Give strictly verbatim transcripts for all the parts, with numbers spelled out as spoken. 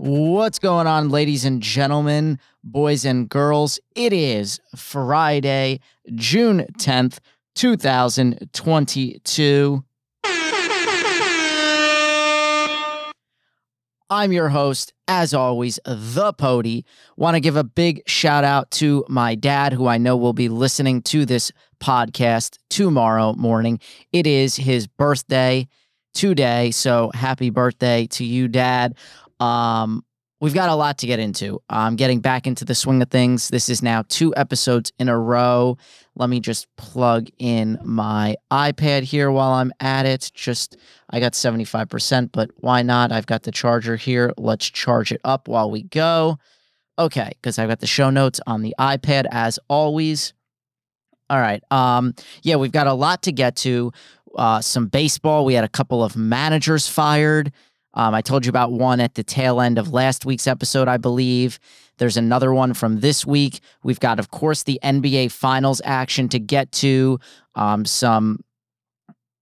What's going on, ladies and gentlemen, boys and girls? It is Friday, June tenth, two thousand twenty-two. I'm your host, as always, The Pody. Want to give a big shout out to my dad, who I know will be listening to this podcast tomorrow morning. It is his birthday today, so happy birthday to you, Dad. Um, we've got a lot to get into. I'm getting back into the swing of things. This is now two episodes in a row. Let me just plug in my iPad here while I'm at it. Just, I got seventy-five percent, but why not? I've got the charger here. Let's charge it up while we go. Okay, because I've got the show notes on the iPad as always. All right. Um, yeah, we've got a lot to get to. Uh, some baseball. We had a couple of managers fired. Um, I told you about one at the tail end of last week's episode, I believe. There's another one from this week. We've got, of course, the N B A Finals action to get to, um, some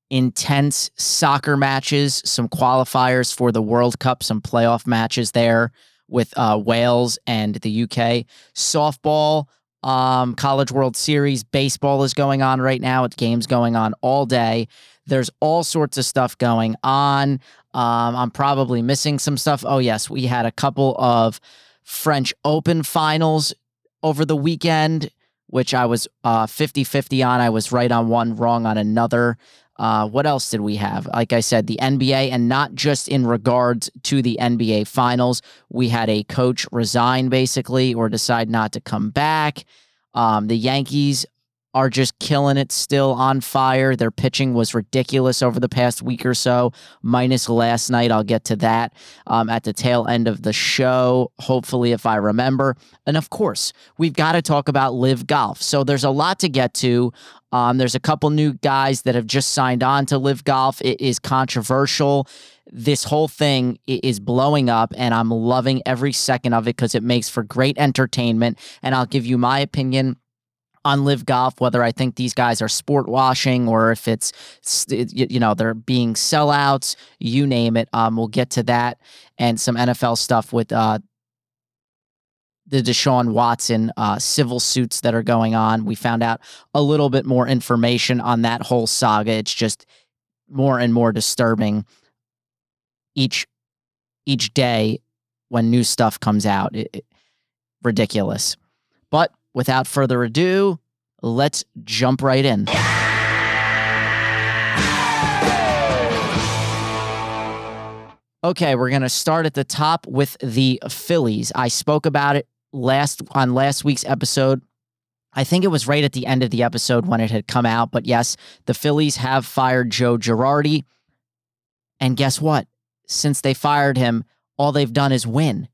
intense soccer matches, some qualifiers for the World Cup, some playoff matches there with uh, Wales and the U K. Softball, um, College World Series, baseball is going on right now. It's games going on all day. There's all sorts of stuff going on. Um, I'm probably missing some stuff. Oh, yes, we had a couple of French Open finals over the weekend, which I was uh, fifty-fifty on. I was right on one, wrong on another. Uh, what else did we have? Like I said, the N B A, and not just in regards to the N B A finals. We had a coach resign, basically, or decide not to come back. Um, the Yankees are just killing it, still on fire. Their pitching was ridiculous over the past week or so, minus last night. I'll get to that um, at the tail end of the show, hopefully, if I remember. And of course, we've got to talk about LIV Golf. So there's a lot to get to. Um, there's a couple new guys that have just signed on to LIV Golf. It is controversial. This whole thing is blowing up, and I'm loving every second of it because it makes for great entertainment. And I'll give you my opinion on LIV Golf, whether I think these guys are sport washing or if it's, you know, they're being sellouts, you name it. Um, we'll get to that and some N F L stuff with uh, the Deshaun Watson uh, civil suits that are going on. We found out a little bit more information on that whole saga. It's just more and more disturbing each each day when new stuff comes out. It, it, ridiculous. But without further ado, let's jump right in. Okay, we're going to start at the top with the Phillies. I spoke about it last on last week's episode. I think it was right at the end of the episode when it had come out. But yes, the Phillies have fired Joe Girardi. And guess what? Since they fired him, all they've done is win.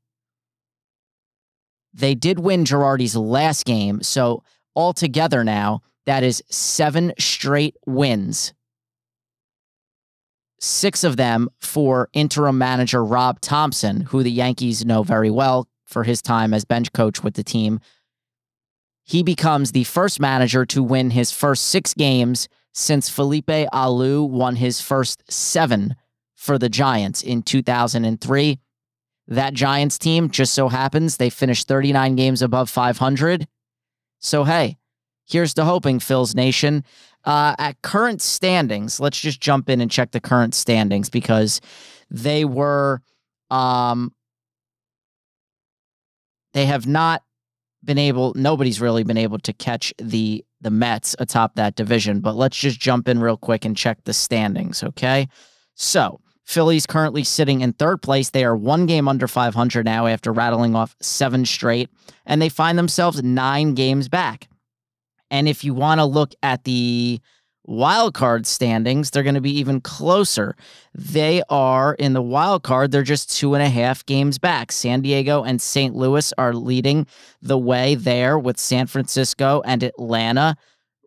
They did win Girardi's last game, so altogether now, that is seven straight wins. Six of them for interim manager Rob Thompson, who the Yankees know very well for his time as bench coach with the team. He becomes the first manager to win his first six games since Felipe Alou won his first seven for the Giants in two thousand three. That Giants team, just so happens, they finished thirty-nine games above five hundred. So, hey, here's to hoping, Phil's Nation. Uh, at current standings, let's just jump in and check the current standings because they were, um, they have not been able, nobody's really been able to catch the, the Mets atop that division. But let's just jump in real quick and check the standings, okay? So, Phillies currently sitting in third place. They are one game under five hundred now after rattling off seven straight, and they find themselves nine games back. And if you want to look at the wild card standings, they're going to be even closer. They are in the wild card. They're just two and a half games back. San Diego and Saint Louis are leading the way there with San Francisco and Atlanta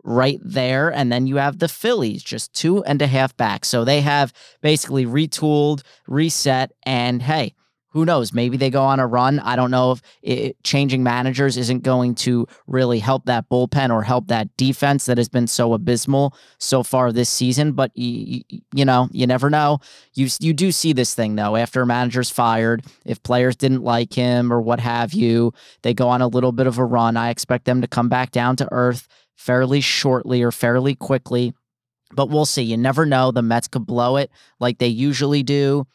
right there, and then you have the Phillies, just two and a half back. So they have basically retooled, reset, and hey, who knows? Maybe they go on a run. I don't know if it, changing managers isn't going to really help that bullpen or help that defense that has been so abysmal so far this season. But, you, you know, you never know. You, you do see this thing, though. After a manager's fired, if players didn't like him or what have you, they go on a little bit of a run. I expect them to come back down to earth fairly shortly or fairly quickly. But we'll see. You never know. The Mets could blow it like they usually do.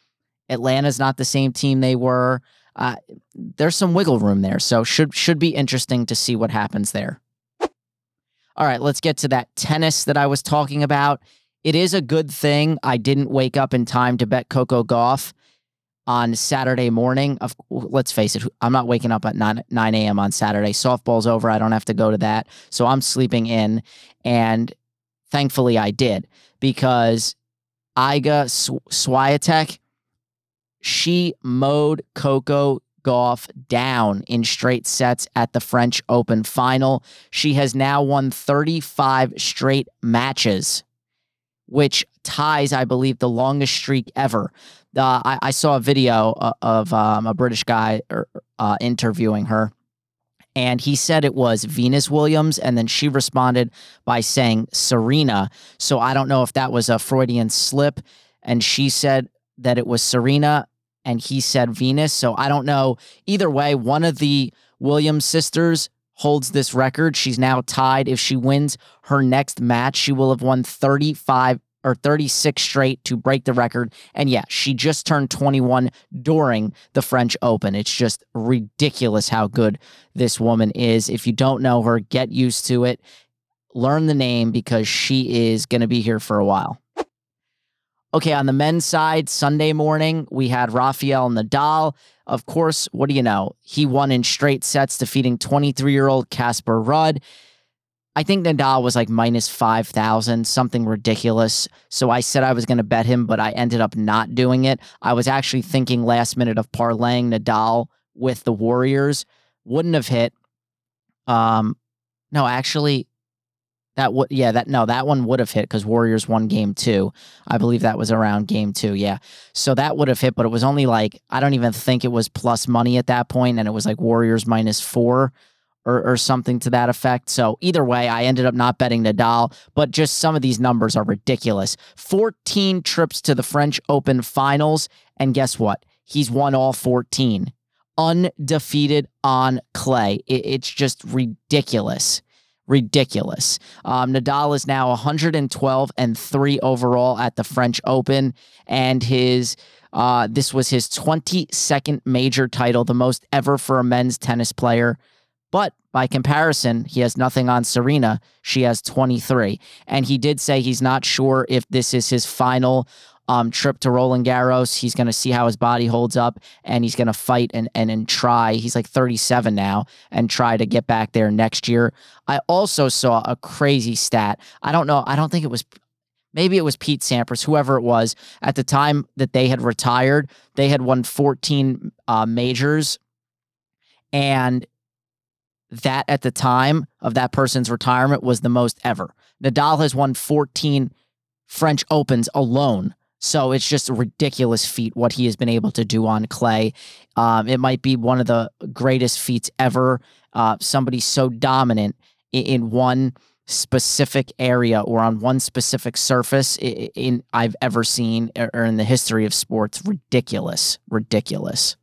Atlanta's not the same team they were. Uh, there's some wiggle room there, so should should be interesting to see what happens there. All right, let's get to that tennis that I was talking about. It is a good thing I didn't wake up in time to bet Coco Gauff on Saturday morning. Of, let's face it, I'm not waking up at nine a.m. on Saturday. Softball's over. I don't have to go to that, so I'm sleeping in, and thankfully I did, because Iga Swiatek, she mowed Coco Gauff down in straight sets at the French Open final. She has now won thirty-five straight matches, which ties, I believe, the longest streak ever. Uh, I, I saw a video of, of um, a British guy uh, interviewing her, and he said it was Venus Williams, and then she responded by saying Serena. So I don't know if that was a Freudian slip, and she said that it was Serena, and he said Venus. So I don't know. Either way, one of the Williams sisters holds this record. She's now tied. If she wins her next match, she will have won thirty-five or thirty-six straight to break the record. And yeah, she just turned twenty-one during the French Open. It's just ridiculous how good this woman is. If you don't know her, get used to it. Learn the name, because she is going to be here for a while. Okay, on the men's side, Sunday morning, we had Rafael Nadal. Of course, what do you know? He won in straight sets, defeating twenty-three-year-old Casper Ruud. I think Nadal was like minus five thousand, something ridiculous. So I said I was going to bet him, but I ended up not doing it. I was actually thinking last minute of parlaying Nadal with the Warriors. Wouldn't have hit. Um, no, actually... That would, yeah, that, no, that one would have hit because Warriors won game two. I believe that was around game two. Yeah. So that would have hit, but it was only like, I don't even think it was plus money at that point, and it was like Warriors minus four or, or something to that effect. So either way, I ended up not betting Nadal, but just some of these numbers are ridiculous. fourteen trips to the French Open finals. And guess what? He's won all fourteen, undefeated on clay. It, it's just ridiculous. Ridiculous. Um, Nadal is now one hundred twelve and three overall at the French Open, and his uh, this was his twenty-second major title, the most ever for a men's tennis player. But by comparison, he has nothing on Serena. She has twenty-three, and he did say he's not sure if this is his final um, trip to Roland Garros. He's going to see how his body holds up, and he's going to fight and, and, and try. He's like thirty-seven now, and try to get back there next year. I also saw a crazy stat. I don't know. I don't think it was, maybe it was Pete Sampras, whoever it was at the time that they had retired. They had won fourteen uh, majors, and that at the time of that person's retirement was the most ever. Nadal has won fourteen French Opens alone. So it's just a ridiculous feat what he has been able to do on clay. Um, it might be one of the greatest feats ever. Uh, somebody so dominant in, in one specific area or on one specific surface in, in I've ever seen or in the history of sports. Ridiculous, ridiculous.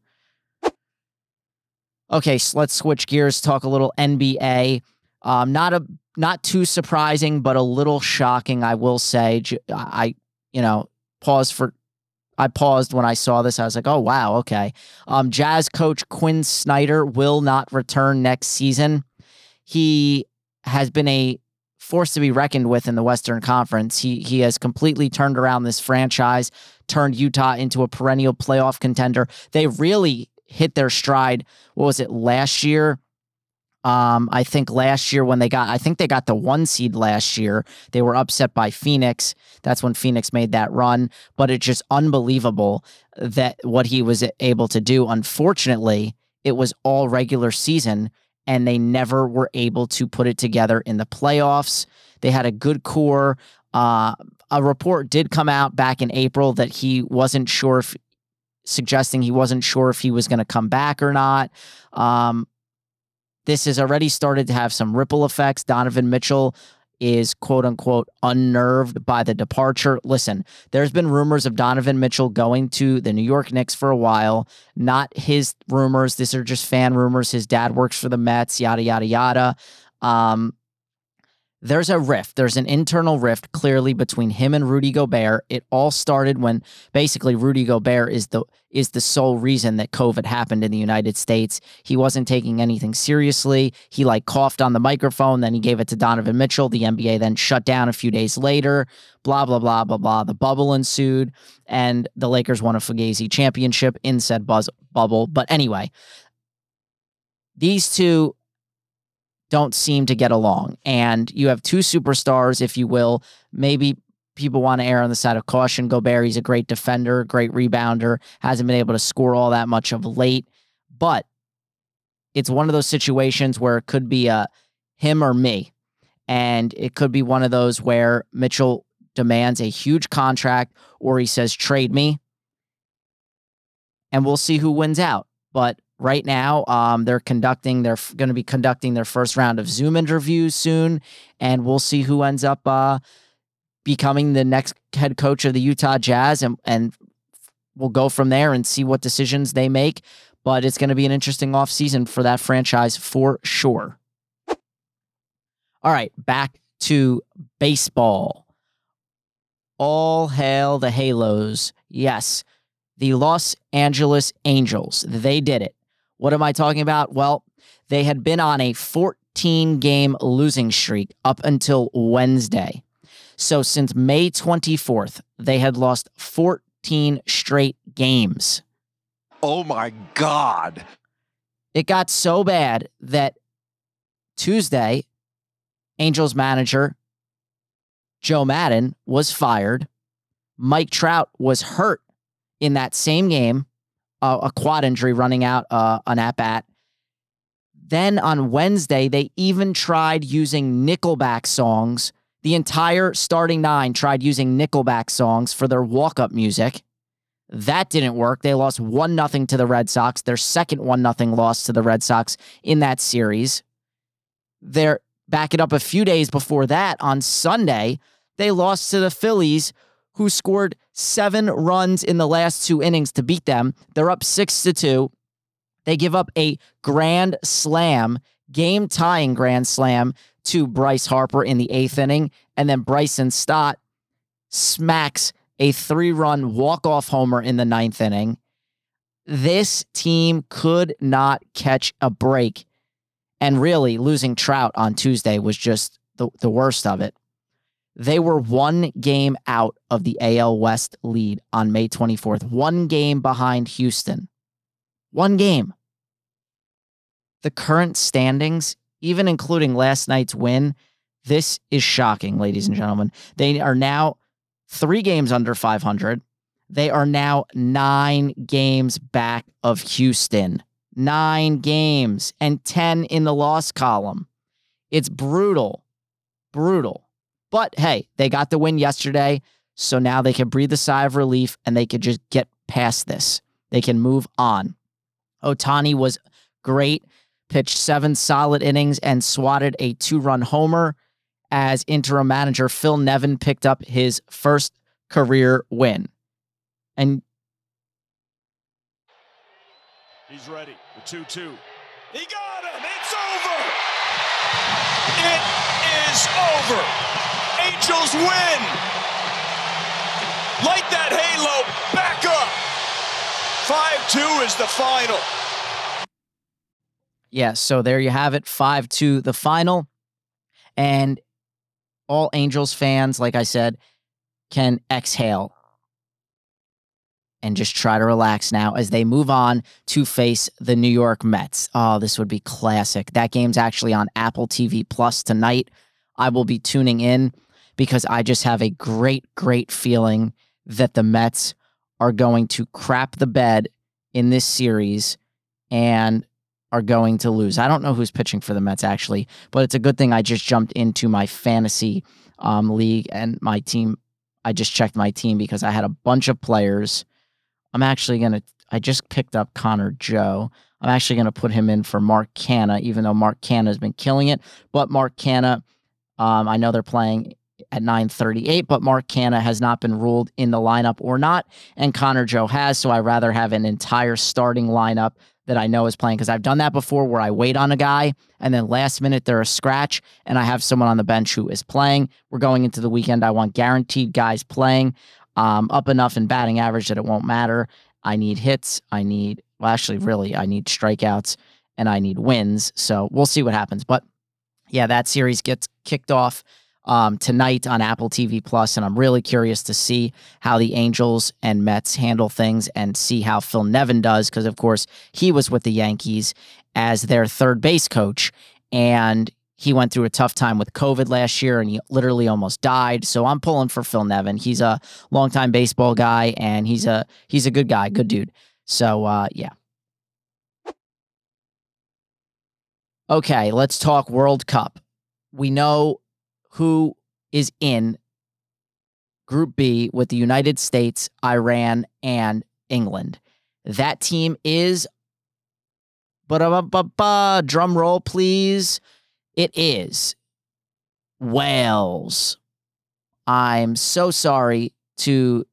Okay, so let's switch gears. Talk a little N B A. Um, not a not too surprising, but a little shocking, I will say. I you know. Pause for, I paused when I saw this. I was like, oh, wow, okay. Um, Jazz coach Quinn Snyder will not return next season. He has been a force to be reckoned with in the Western Conference. He, he has completely turned around this franchise, turned Utah into a perennial playoff contender. They really hit their stride, what was it, last year? Um, I think last year when they got, I think they got the one seed last year, they were upset by Phoenix. That's when Phoenix made that run, but it's just unbelievable that what he was able to do. Unfortunately, it was all regular season, and they never were able to put it together in the playoffs. They had a good core. Uh, a report did come out back in April that he wasn't sure if suggesting he wasn't sure if he was going to come back or not. Um, this has already started to have some ripple effects. Donovan Mitchell is quote-unquote unnerved by the departure. Listen, there's been rumors of Donovan Mitchell going to the New York Knicks for a while. Not his rumors. These are just fan rumors. His dad works for the Mets, yada, yada, yada. Um, there's a rift. There's an internal rift, clearly, between him and Rudy Gobert. It all started when, basically, Rudy Gobert is the is the sole reason that COVID happened in the United States. He wasn't taking anything seriously. He, like, coughed on the microphone, then he gave it to Donovan Mitchell. The N B A then shut down a few days later, blah, blah, blah, blah, blah. The bubble ensued, and the Lakers won a Fugazi championship in said buzz bubble. But anyway, these two don't seem to get along. And you have two superstars, if you will. Maybe people want to err on the side of caution. Gobert, he's a great defender, great rebounder, hasn't been able to score all that much of late. But it's one of those situations where it could be a him or me. And it could be one of those where Mitchell demands a huge contract or he says, trade me. And we'll see who wins out. But right now, um, they're conducting. They're going to be conducting their first round of Zoom interviews soon, and we'll see who ends up uh, becoming the next head coach of the Utah Jazz, and and we'll go from there and see what decisions they make. But it's going to be an interesting offseason for that franchise for sure. All right, back to baseball. All hail the Halos! Yes, the Los Angeles Angels. They did it. What am I talking about? Well, they had been on a fourteen game losing streak up until Wednesday. So since May twenty-fourth, they had lost fourteen straight games. Oh my God. It got so bad that Tuesday, Angels manager Joe Madden was fired. Mike Trout was hurt in that same game. Uh, a quad injury running out uh, an at-bat. Then on Wednesday, they even tried using Nickelback songs. The entire starting nine tried using Nickelback songs for their walk-up music. That didn't work. They lost one nothing to the Red Sox, their second one nothing loss to the Red Sox in that series. They're back it up a few days before that. On Sunday, they lost to the Phillies, who scored seven runs in the last two innings to beat them. They're up six to two. They give up a grand slam, game-tying grand slam to Bryce Harper in the eighth inning, and then Bryson Stott smacks a three-run walk-off homer in the ninth inning. This team could not catch a break, and really, losing Trout on Tuesday was just the, the worst of it. They were one game out of the A L West lead on May twenty-fourth, one game behind Houston. One game. The current standings, even including last night's win, this is shocking, ladies and gentlemen. They are now three games under five hundred. They are now nine games back of Houston. Nine games and ten in the loss column. It's brutal. Brutal. But, hey, they got the win yesterday, so now they can breathe a sigh of relief and they could just get past this. They can move on. Ohtani was great, pitched seven solid innings and swatted a two-run homer as interim manager Phil Nevin picked up his first career win. And he's ready. The two two. He got him! It's over! It is over! Angels win! Light that halo back up! five two is the final. Yeah, so there you have it. five two the final. And all Angels fans, like I said, can exhale and just try to relax now as they move on to face the New York Mets. Oh, this would be classic. That game's actually on Apple T V Plus tonight. I will be tuning in, because I just have a great, great feeling that the Mets are going to crap the bed in this series and are going to lose. I don't know who's pitching for the Mets, actually, but it's a good thing I just jumped into my fantasy um, league and my team. I just checked my team because I had a bunch of players. I'm actually going to I just picked up Connor Joe. I'm actually going to put him in for Mark Canha, even though Mark Canha has been killing it. But Mark Canha, um, I know they're playing at nine thirty-eight, but Mark Canha has not been ruled in the lineup or not, and Connor Joe has, so I'd rather have an entire starting lineup that I know is playing, because I've done that before where I wait on a guy, and then last minute they're a scratch, and I have someone on the bench who is playing. We're going into the weekend. I want guaranteed guys playing, um, up enough in batting average that it won't matter. I need hits. I need, well, actually, really, I need strikeouts, and I need wins, so we'll see what happens. But, yeah, that series gets kicked off Um, tonight on Apple T V Plus, and I'm really curious to see how the Angels and Mets handle things and see how Phil Nevin does, because, of course, he was with the Yankees as their third base coach, and he went through a tough time with COVID last year, and he literally almost died. So I'm pulling for Phil Nevin. He's a longtime baseball guy, and he's a he's a good guy, good dude. So, uh, yeah. Okay, let's talk World Cup. We know who is in Group B with the United States, Iran, and England. That team is, ba-da-ba-ba-ba, drum roll, please. It is Wales. I'm so sorry to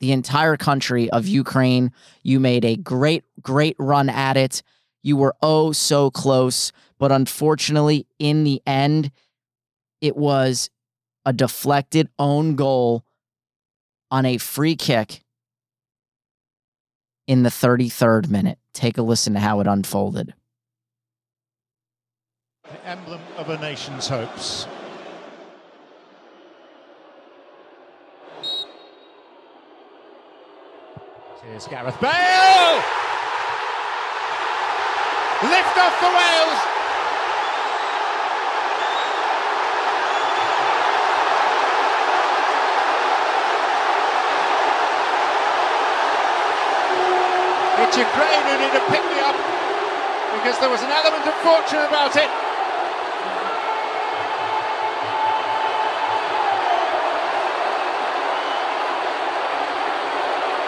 the entire country of Ukraine. You made a great, great run at it. You were oh so close, but unfortunately, in the end, it was a deflected own goal on a free kick in the thirty-third minute. Take a listen to how it unfolded. The emblem of a nation's hopes. Here's Gareth Bale! Lift off for Wales! Ukraine who need to pick me up, because there was an element of fortune about it.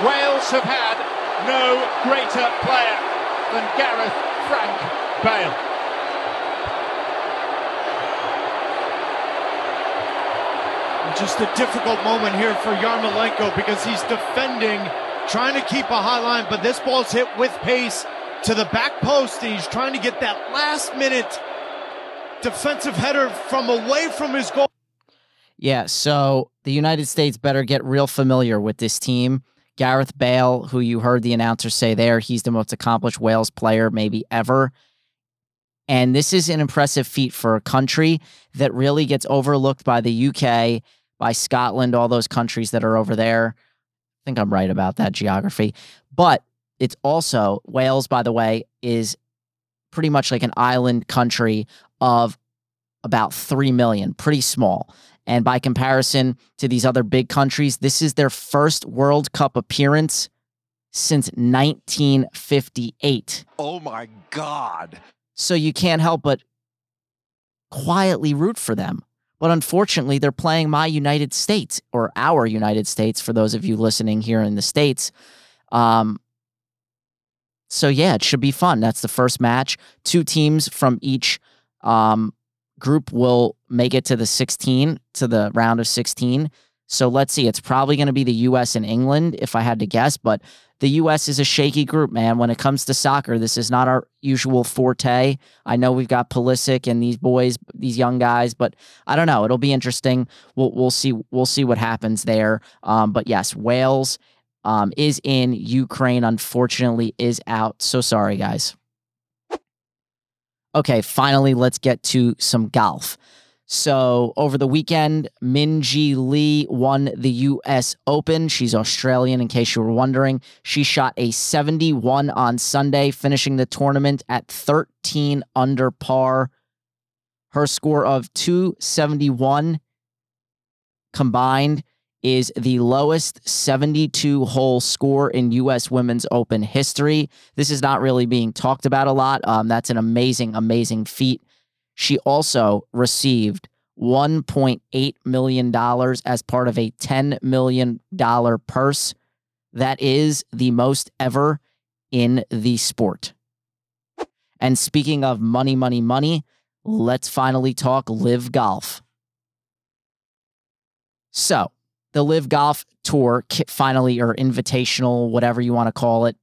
Wales have had no greater player than Gareth Frank Bale. Just a difficult moment here for Yarmolenko, because he's defending, trying to keep a high line, but this ball's hit with pace to the back post, and he's trying to get that last-minute defensive header from away from his goal. Yeah, so the United States better get real familiar with this team. Gareth Bale, who you heard the announcer say there, he's the most accomplished Wales player maybe ever. And this is an impressive feat for a country that really gets overlooked by the U K, by Scotland, all those countries that are over there. I think I'm right about that geography. But it's also, Wales, by the way, is pretty much like an island country of about three million, pretty small. And by comparison to these other big countries, this is their first World Cup appearance since nineteen fifty-eight. Oh, my God. So you can't help but quietly root for them. But unfortunately, they're playing my United States, or our United States, for those of you listening here in the States. Um, so, yeah, it should be fun. That's the first match. Two teams from each um, group will make it to the sixteen, to the round of sixteen. So let's see. It's probably going to be the U S and England, if I had to guess. But the U S is a shaky group, man. When it comes to soccer, this is not our usual forte. I know we've got Pulisic and these boys, these young guys, but I don't know. It'll be interesting. We'll we'll see. We'll see what happens there. Um, but yes, Wales um, is in. Ukraine, unfortunately, is out. So sorry, guys. Okay, finally, let's get to some golf. So over the weekend, Minji Lee won the U S Open. She's Australian, in case you were wondering. She shot a seventy-one on Sunday, finishing the tournament at thirteen under par. Her score of two seventy-one combined is the lowest seventy-two hole score in U S Women's Open history. This is not really being talked about a lot. Um, that's an amazing, amazing feat. She also received one point eight million dollars as part of a ten million dollar purse That is the most ever in the sport. And speaking of money, money, money, let's finally talk LIV Golf. So the LIV Golf Tour finally, or invitational, whatever you want to call it,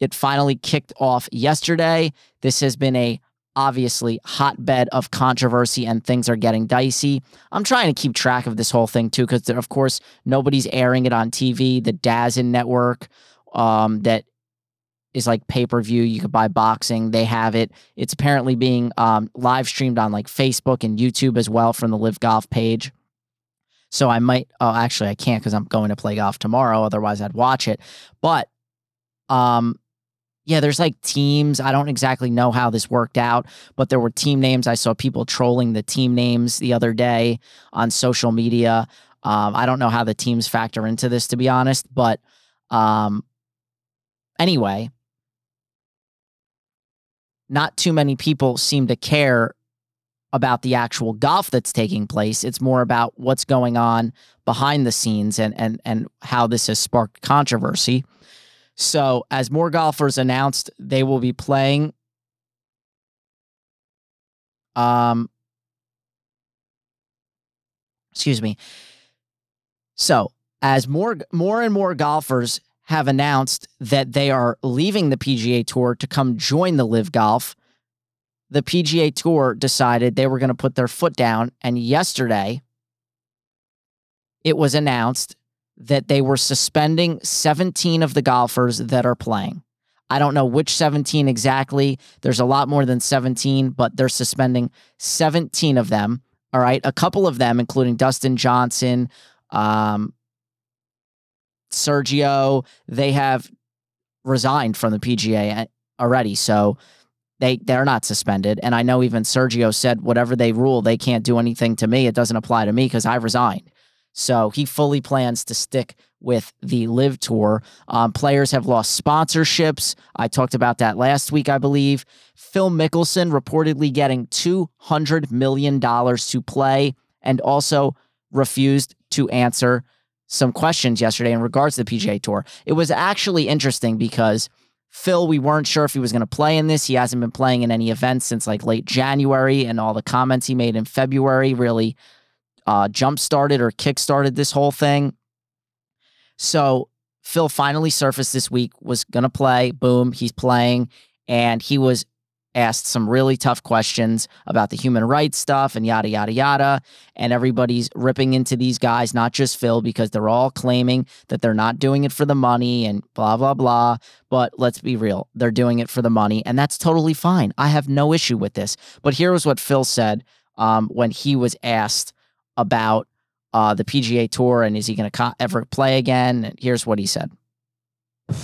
it finally kicked off yesterday. This has been a obviously hotbed of controversy, and things are getting dicey. I'm trying to keep track of this whole thing too, because of course nobody's airing it on T V. The D A Z N network um, that is like pay-per-view. You could buy boxing. They have it. It's apparently being um, live streamed on like Facebook and YouTube as well from the LIV Golf page. So I might, oh, actually I can't because I'm going to play golf tomorrow. Otherwise I'd watch it. But um, yeah, there's like teams. I don't exactly know how this worked out, but there were team names. I saw people trolling the team names the other day on social media. Um, I don't know how the teams factor into this, to be honest. But um, anyway, not too many people seem to care about the actual golf that's taking place. It's more about what's going on behind the scenes and and and how this has sparked controversy. So as more golfers announced they will be playing um excuse me. So as more more and more golfers have announced that they are leaving the P G A Tour to come join the LIV Golf, the P G A Tour decided they were going to put their foot down, and yesterday it was announced that they were suspending seventeen of the golfers that are playing. I don't know which seventeen exactly. There's a lot more than seventeen, but they're suspending seventeen of them, all right? A couple of them, including Dustin Johnson, um, Sergio, they have resigned from the P G A already, so They, they're not suspended. And I know even Sergio said, whatever they rule, they can't do anything to me. It doesn't apply to me because I resigned. So he fully plans to stick with the LIV Tour. Um, players have lost sponsorships. I talked about that last week, I believe. Phil Mickelson reportedly getting two hundred million dollars to play, and also refused to answer some questions yesterday in regards to the P G A Tour. It was actually interesting because Phil, we weren't sure if he was going to play in this. He hasn't been playing in any events since like late January, and all the comments he made in February really uh, jump-started or kick-started this whole thing. So Phil finally surfaced this week, was going to play. Boom, he's playing, and he was asked some really tough questions about the human rights stuff and yada, yada, yada, and everybody's ripping into these guys, not just Phil, because they're all claiming that they're not doing it for the money and blah, blah, blah, but let's be real. They're doing it for the money, and that's totally fine. I have no issue with this, but here was what Phil said um, when he was asked about uh, the P G A Tour and is he going to co- ever play again, and here's what he said.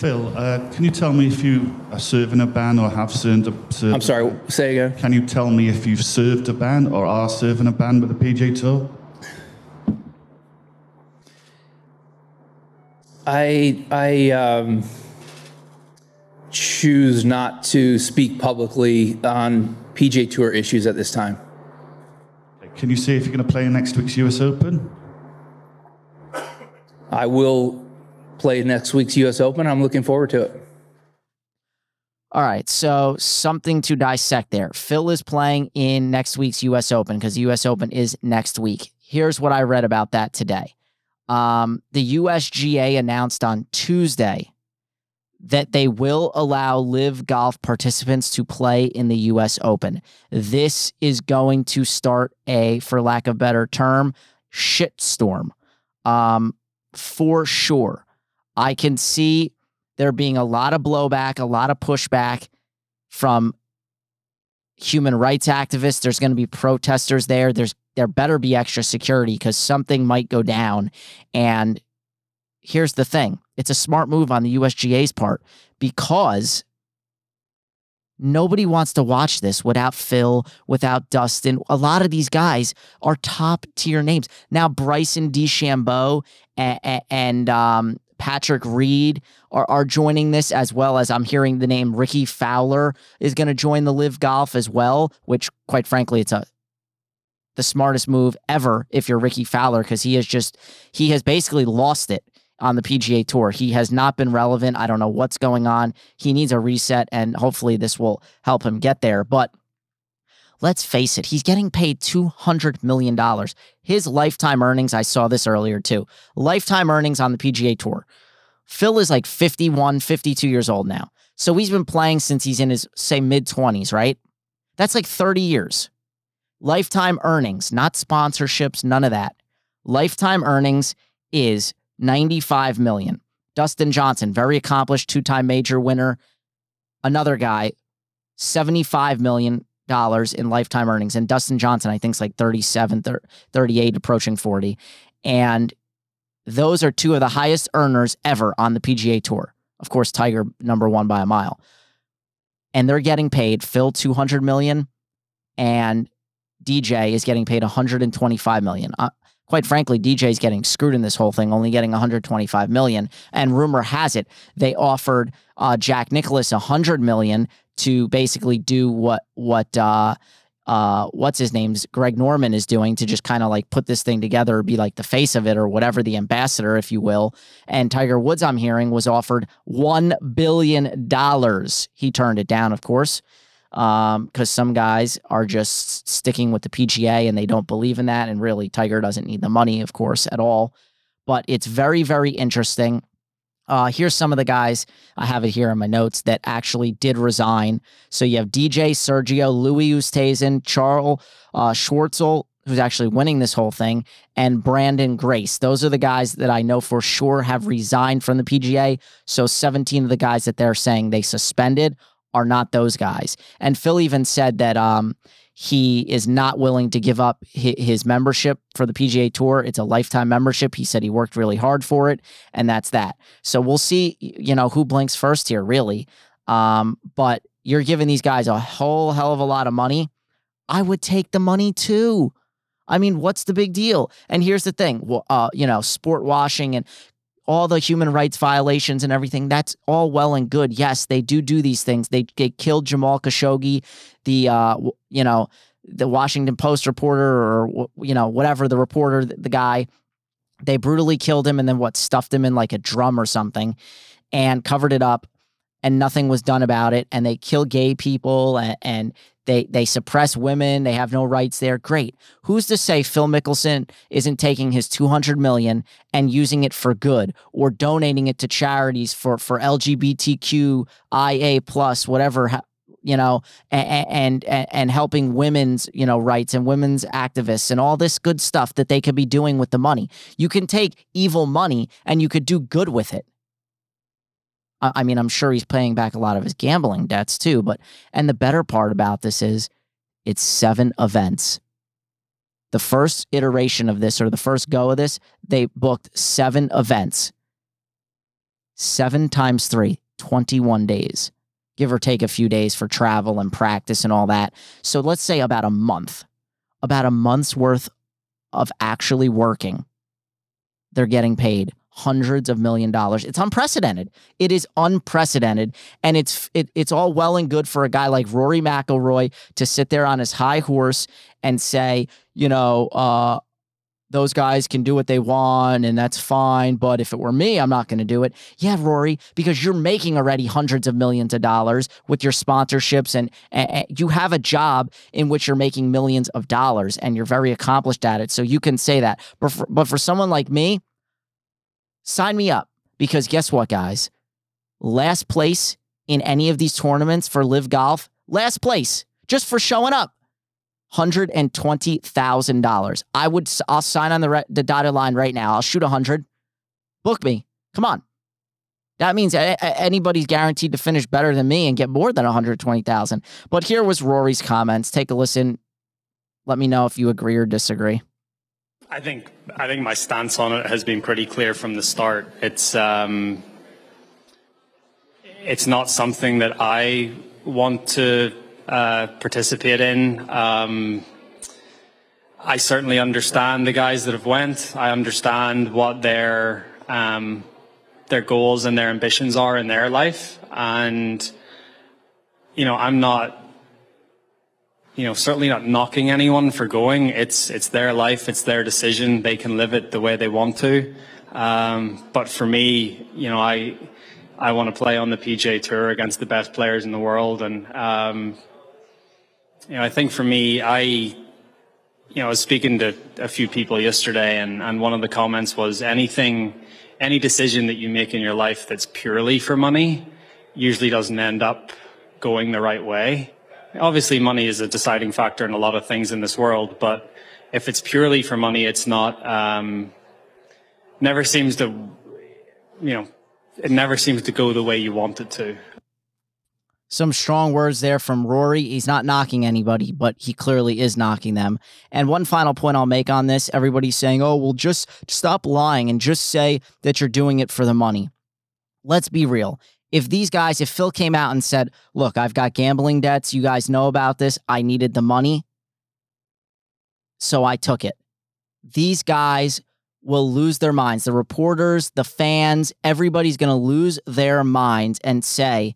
Phil, uh, can you tell me if you are serving a ban or have served a... Served I'm sorry, a, say again? Can you tell me if you've served a ban or are serving a ban with the P G A Tour? I, I um, choose not to speak publicly on P G A Tour issues at this time. Can you say if you're going to play in next week's U S Open? I will play next week's U S Open. I'm looking forward to it. All right, so something to dissect there. Phil is playing in next week's U S Open because the U S Open is next week. Here's what I read about that today. Um, the U S G A announced on Tuesday that they will allow LIV Golf participants to play in the U S Open. This is going to start a, for lack of a better term, shitstorm, um, for sure. I can see there being a lot of blowback, a lot of pushback from human rights activists. There's going to be protesters there. There's there better be extra security because something might go down. And here's the thing. It's a smart move on the U S G A's part because nobody wants to watch this without Phil, without Dustin. A lot of these guys are top-tier names. Now, Bryson DeChambeau and... and um, Patrick Reed are, are joining this, as well as I'm hearing the name Ricky Fowler is going to join the LIV Golf as well, which quite frankly, it's a the smartest move ever if you're Ricky Fowler because he has just, he has basically lost it on the P G A Tour. He has not been relevant. I don't know what's going on. He needs a reset, and hopefully this will help him get there. But let's face it, he's getting paid two hundred million dollars. His lifetime earnings, I saw this earlier too, lifetime earnings on the P G A Tour. Phil is like fifty-one, fifty-two years old now. So he's been playing since he's in his, say, mid-twenties, right? That's like thirty years. Lifetime earnings, not sponsorships, none of that. Lifetime earnings is ninety-five million dollars. Dustin Johnson, very accomplished, two-time major winner. Another guy, seventy-five million dollars in lifetime earnings. And Dustin Johnson, I think, is like thirty-seven, thirty-eight, approaching forty. And those are two of the highest earners ever on the P G A Tour. Of course, Tiger, number one by a mile. And they're getting paid, Phil, two hundred million dollars, and D J is getting paid one hundred twenty-five million dollars. Uh, quite frankly, D J's getting screwed in this whole thing, only getting one hundred twenty-five million dollars. And rumor has it, they offered uh, Jack Nicklaus one hundred million dollars to basically do what, what uh, uh, what's his name's Greg Norman is doing, to just kind of like put this thing together, be like the face of it or whatever, the ambassador, if you will. And Tiger Woods, I'm hearing, was offered one billion dollars. He turned it down, of course, because um, some guys are just sticking with the P G A and they don't believe in that. And really, Tiger doesn't need the money, of course, at all. But it's very, very interesting. Uh, here's some of the guys, I have it here in my notes, that actually did resign. So you have D J, Sergio, Louis Oosthuizen, Charles uh, Schwartzel, who's actually winning this whole thing, and Brandon Grace. Those are the guys that I know for sure have resigned from the P G A. So seventeen of the guys that they're saying they suspended are not those guys. And Phil even said that um, he is not willing to give up his membership for the P G A Tour. It's a lifetime membership. He said he worked really hard for it, and that's that. So we'll see, you know, who blinks first here, really. Um, but you're giving these guys a whole hell of a lot of money. I would take the money too. I mean, what's the big deal? And here's the thing, well, uh, you know, sport washing and all the human rights violations and everything, that's all well and good. Yes, they do do these things. They, they killed Jamal Khashoggi, the, uh, you know, the Washington Post reporter, or, you know, whatever, the reporter, the guy. They brutally killed him and then, what, stuffed him in like a drum or something and covered it up, and nothing was done about it. And they kill gay people, and, and they, they suppress women. They have no rights there. Great. Who's to say Phil Mickelson isn't taking his two hundred million dollars and using it for good, or donating it to charities for, for L G B T Q I A plus, whatever, you know, and, and, and helping women's, you know, rights and women's activists and all this good stuff that they could be doing with the money. You can take evil money and you could do good with it. I mean, I'm sure he's paying back a lot of his gambling debts too, but, and the better part about this is it's seven events. The first iteration of this, or the first go of this, they booked seven events. Seven times three, twenty-one days, give or take a few days for travel and practice and all that. So let's say about a month, about a month's worth of actually working. They're getting paid hundreds of million dollars. It's unprecedented. It is unprecedented. And it's it, it's all well and good for a guy like Rory McIlroy to sit there on his high horse and say, you know, uh, those guys can do what they want and that's fine. But if it were me, I'm not going to do it. Yeah, Rory, because you're making already hundreds of millions of dollars with your sponsorships, and, and, and you have a job in which you're making millions of dollars and you're very accomplished at it. So you can say that. But for, but for someone like me, sign me up, because guess what, guys? Last place in any of these tournaments for Live Golf, last place, just for showing up, one hundred twenty thousand dollars. I would, I'll sign on the, re the dotted line right now. I'll shoot one hundred. Book me. Come on. That means a a anybody's guaranteed to finish better than me and get more than one hundred twenty thousand. But here was Rory's comments. Take a listen. Let me know if you agree or disagree. I think I think my stance on it has been pretty clear from the start. It's um, it's not something that I want to uh, participate in. Um, I certainly understand the guys that have went. I understand what their um, their goals and their ambitions are in their life, and you know, I'm not you know, certainly not knocking anyone for going. It's it's their life, it's their decision. They can live it the way they want to. Um, but for me, you know, I I want to play on the P G A Tour against the best players in the world, and um, you know, I think for me, I. You know, I was speaking to a few people yesterday, and, and one of the comments was anything, any decision that you make in your life that's purely for money usually doesn't end up going the right way. Obviously, money is a deciding factor in a lot of things in this world, but if it's purely for money, it's not, um, never seems to, you know, it never seems to go the way you want it to. Some strong words there from Rory. He's not knocking anybody, but he clearly is knocking them. And one final point I'll make on this. Everybody's saying, oh, well, just stop lying and just say that you're doing it for the money. Let's be real. If these guys, if Phil came out and said, look, I've got gambling debts. You guys know about this. I needed the money, so I took it. These guys will lose their minds. The reporters, the fans, everybody's going to lose their minds and say,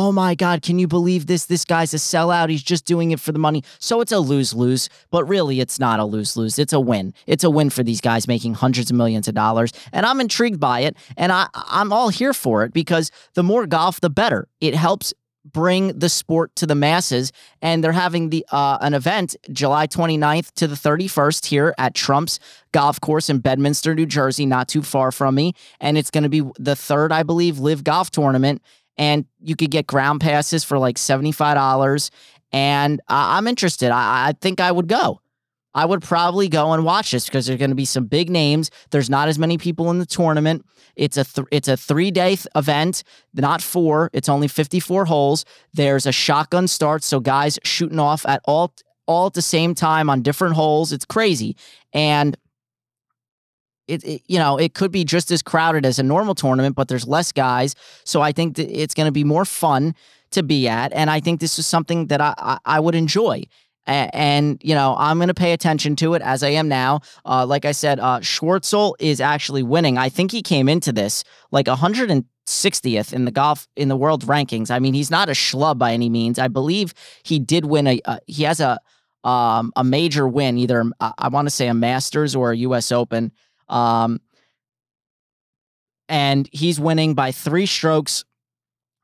oh my God, can you believe this? This guy's a sellout. He's just doing it for the money. So it's a lose-lose, but really it's not a lose-lose. It's a win. It's a win for these guys making hundreds of millions of dollars. And I'm intrigued by it, and I, I'm all here for it, because the more golf, the better. It helps bring the sport to the masses, and they're having the uh, an event July twenty-ninth to the thirty-first here at Trump's Golf Course in Bedminster, New Jersey, not too far from me. And it's going to be the third, I believe, LIV Golf Tournament. And you could get ground passes for like seventy-five dollars. And uh, I'm interested. I, I think I would go. I would probably go and watch this, because there's going to be some big names. There's not as many people in the tournament. It's a th it's a three-day th event, not four. It's only fifty-four holes. There's a shotgun start, so guys shooting off at all, all at the same time on different holes. It's crazy. And It, it, you know, it could be just as crowded as a normal tournament, but there's less guys. So I think that it's going to be more fun to be at. And I think this is something that I, I, I would enjoy. A and, you know, I'm going to pay attention to it as I am now. Uh, like I said, uh, Schwartzel is actually winning. I think he came into this like one hundred sixtieth in the golf in the world rankings. I mean, he's not a schlub by any means. I believe he did win a, uh, he has a, um, a major win, either uh, I want to say a Masters or a U S Open. Um, and he's winning by three strokes,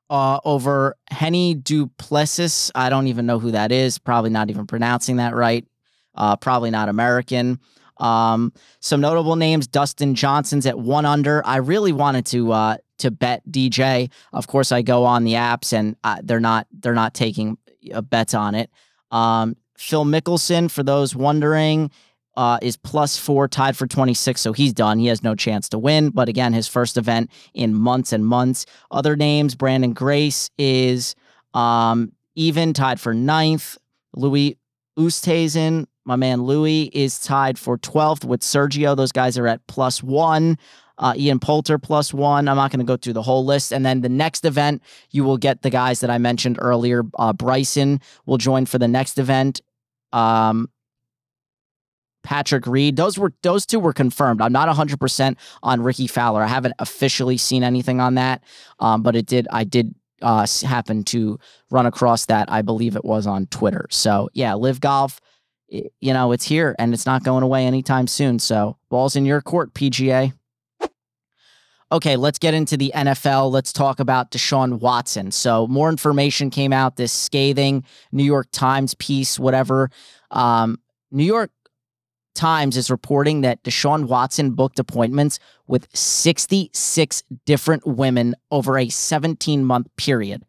uh, over Henny Duplessis. I don't even know who that is. Probably not even pronouncing that right. Uh, probably not American. Um, some notable names, Dustin Johnson's at one under. I really wanted to, uh, to bet D J. Of course I go on the apps, and uh, they're not, they're not taking uh, bets on it. Um, Phil Mickelson, for those wondering, Uh, is plus four, tied for twenty-six, so he's done. He has no chance to win, but again, his first event in months and months. Other names, Brandon Grace is um, even, tied for ninth. Louis Oosthuizen, my man Louis, is tied for twelfth with Sergio. Those guys are at plus one. Uh, Ian Poulter, plus one. I'm not going to go through the whole list. And then the next event, you will get the guys that I mentioned earlier. Uh, Bryson will join for the next event. Um... Patrick Reed, those were those two were confirmed. I'm not one hundred percent on Ricky Fowler. I haven't officially seen anything on that, um, but it did. I did uh, happen to run across that. I believe it was on Twitter. So yeah, LIV Golf, it, you know, it's here and it's not going away anytime soon. So ball's in your court, P G A. Okay, let's get into the N F L. Let's talk about Deshaun Watson. So more information came out. This scathing New York Times piece, whatever. Um, New York Times is reporting that Deshaun Watson booked appointments with sixty-six different women over a seventeen-month period,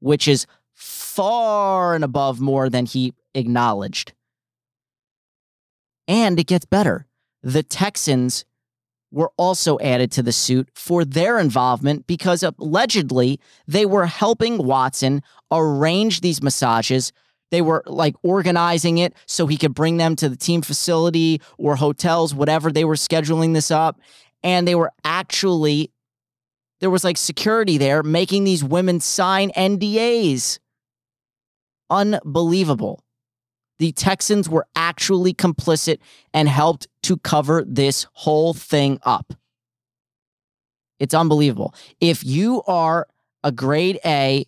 which is far and above more than he acknowledged. And it gets better. The Texans were also added to the suit for their involvement, because allegedly they were helping Watson arrange these massages. They were like organizing it so he could bring them to the team facility or hotels, whatever. They were scheduling this up, and they were actually, there was like security there making these women sign N D As. Unbelievable. The Texans were actually complicit and helped to cover this whole thing up. It's unbelievable. If you are a grade A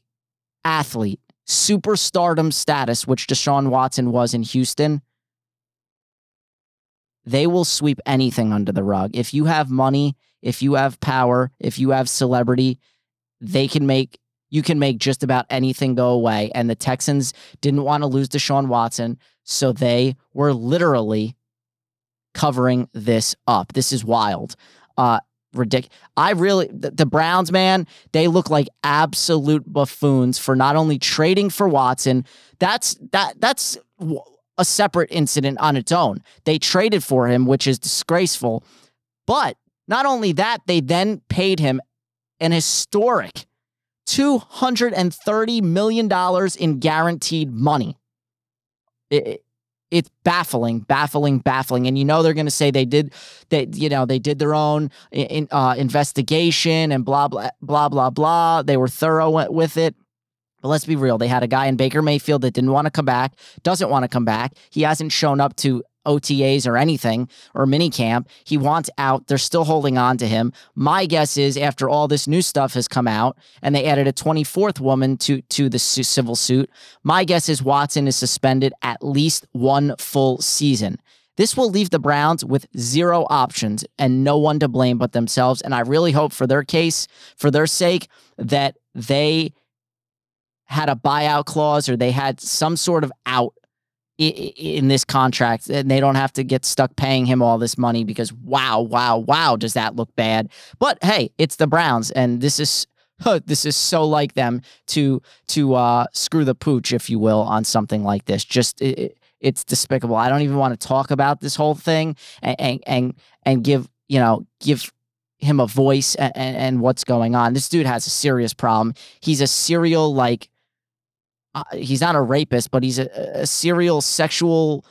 athlete, superstardom status, which Deshaun Watson was in Houston, they will sweep anything under the rug. If you have money, if you have power, if you have celebrity, they can make, you can make just about anything go away. And the Texans didn't want to lose Deshaun Watson, so they were literally covering this up. This is wild. Uh, ridiculous. I really, the, the Browns, man, they look like absolute buffoons for not only trading for Watson. That's, that, that's a separate incident on its own. They traded for him, which is disgraceful. But not only that, they then paid him an historic two hundred thirty million dollars in guaranteed money. It, it, it's baffling, baffling, baffling. And you know they're going to say they did, they you know they did their own in, uh, investigation and blah blah blah blah blah. They were thorough with it. But let's be real. They had a guy in Baker Mayfield that didn't want to come back, doesn't want to come back. He hasn't shown up to O T As or anything or minicamp. He wants out. They're still holding on to him. My guess is after all this new stuff has come out and they added a twenty-fourth woman to, to the su- civil suit, my guess is Watson is suspended at least one full season. This will leave the Browns with zero options and no one to blame but themselves. And I really hope for their case, for their sake, that they had a buyout clause or they had some sort of out in this contract and they don't have to get stuck paying him all this money, because wow, wow, wow, does that look bad. But hey, it's the Browns, and this is huh, this is so like them to to uh, screw the pooch, if you will, on something like this. Just it, it's despicable. I don't even want to talk about this whole thing and and and, and give, you know, give him a voice and, and, and what's going on. This dude has a serious problem. He's a serial, like, Uh, he's not a rapist, but he's a, a serial sexual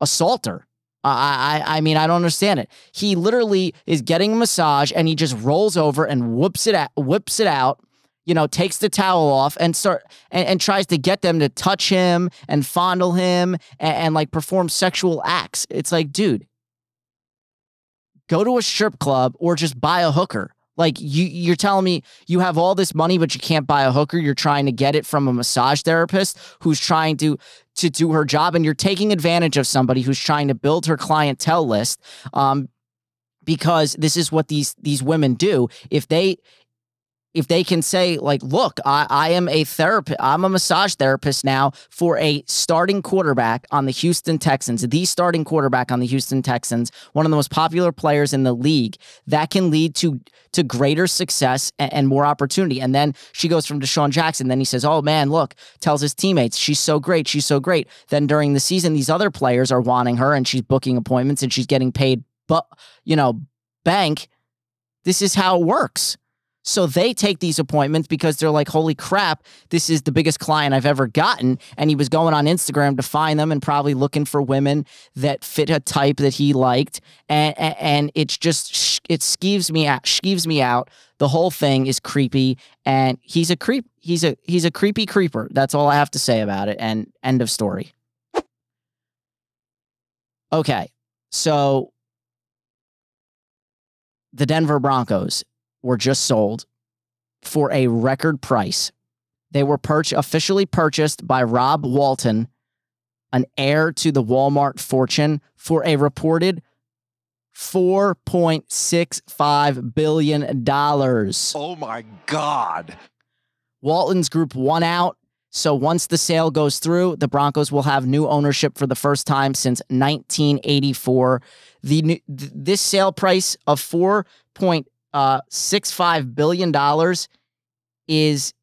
assaulter. Uh, I, I mean, I don't understand it. He literally is getting a massage and he just rolls over and whoops it out, whips it out, you know, takes the towel off and start and, and tries to get them to touch him and fondle him and, and like perform sexual acts. It's like, dude, go to a strip club or just buy a hooker. Like, you, you're telling me you have all this money, but you can't buy a hooker. You're trying to get it from a massage therapist who's trying to to do her job, and you're taking advantage of somebody who's trying to build her clientele list, um, because this is what these these women do. If they if they can say, like, look, I, I am a therapist, I'm a massage therapist now for a starting quarterback on the Houston Texans, the starting quarterback on the Houston Texans, one of the most popular players in the league, that can lead to to greater success and, and more opportunity. And then she goes from Deshaun Jackson. Then he says, oh, man, look, tells his teammates, she's so great. She's so great. Then during the season, these other players are wanting her and she's booking appointments and she's getting paid, but, you know, bank. This is how it works. So they take these appointments because they're like, holy crap, this is the biggest client I've ever gotten. And he was going on Instagram to find them and probably looking for women that fit a type that he liked. And, and, and it's just, it skeeves me out, skeeves me out. The whole thing is creepy. And he's a creep. He's a, he's a creepy creeper. That's all I have to say about it. And end of story. Okay. So the Denver Broncos were just sold for a record price. They were purch- officially purchased by Rob Walton, an heir to the Walmart fortune, for a reported four point six five billion dollars. Oh my God. Walton's group won out. So once the sale goes through, the Broncos will have new ownership for the first time since nineteen eighty-four. The new, th- this sale price of four point six five billion dollars Uh, sixty-five billion dollars is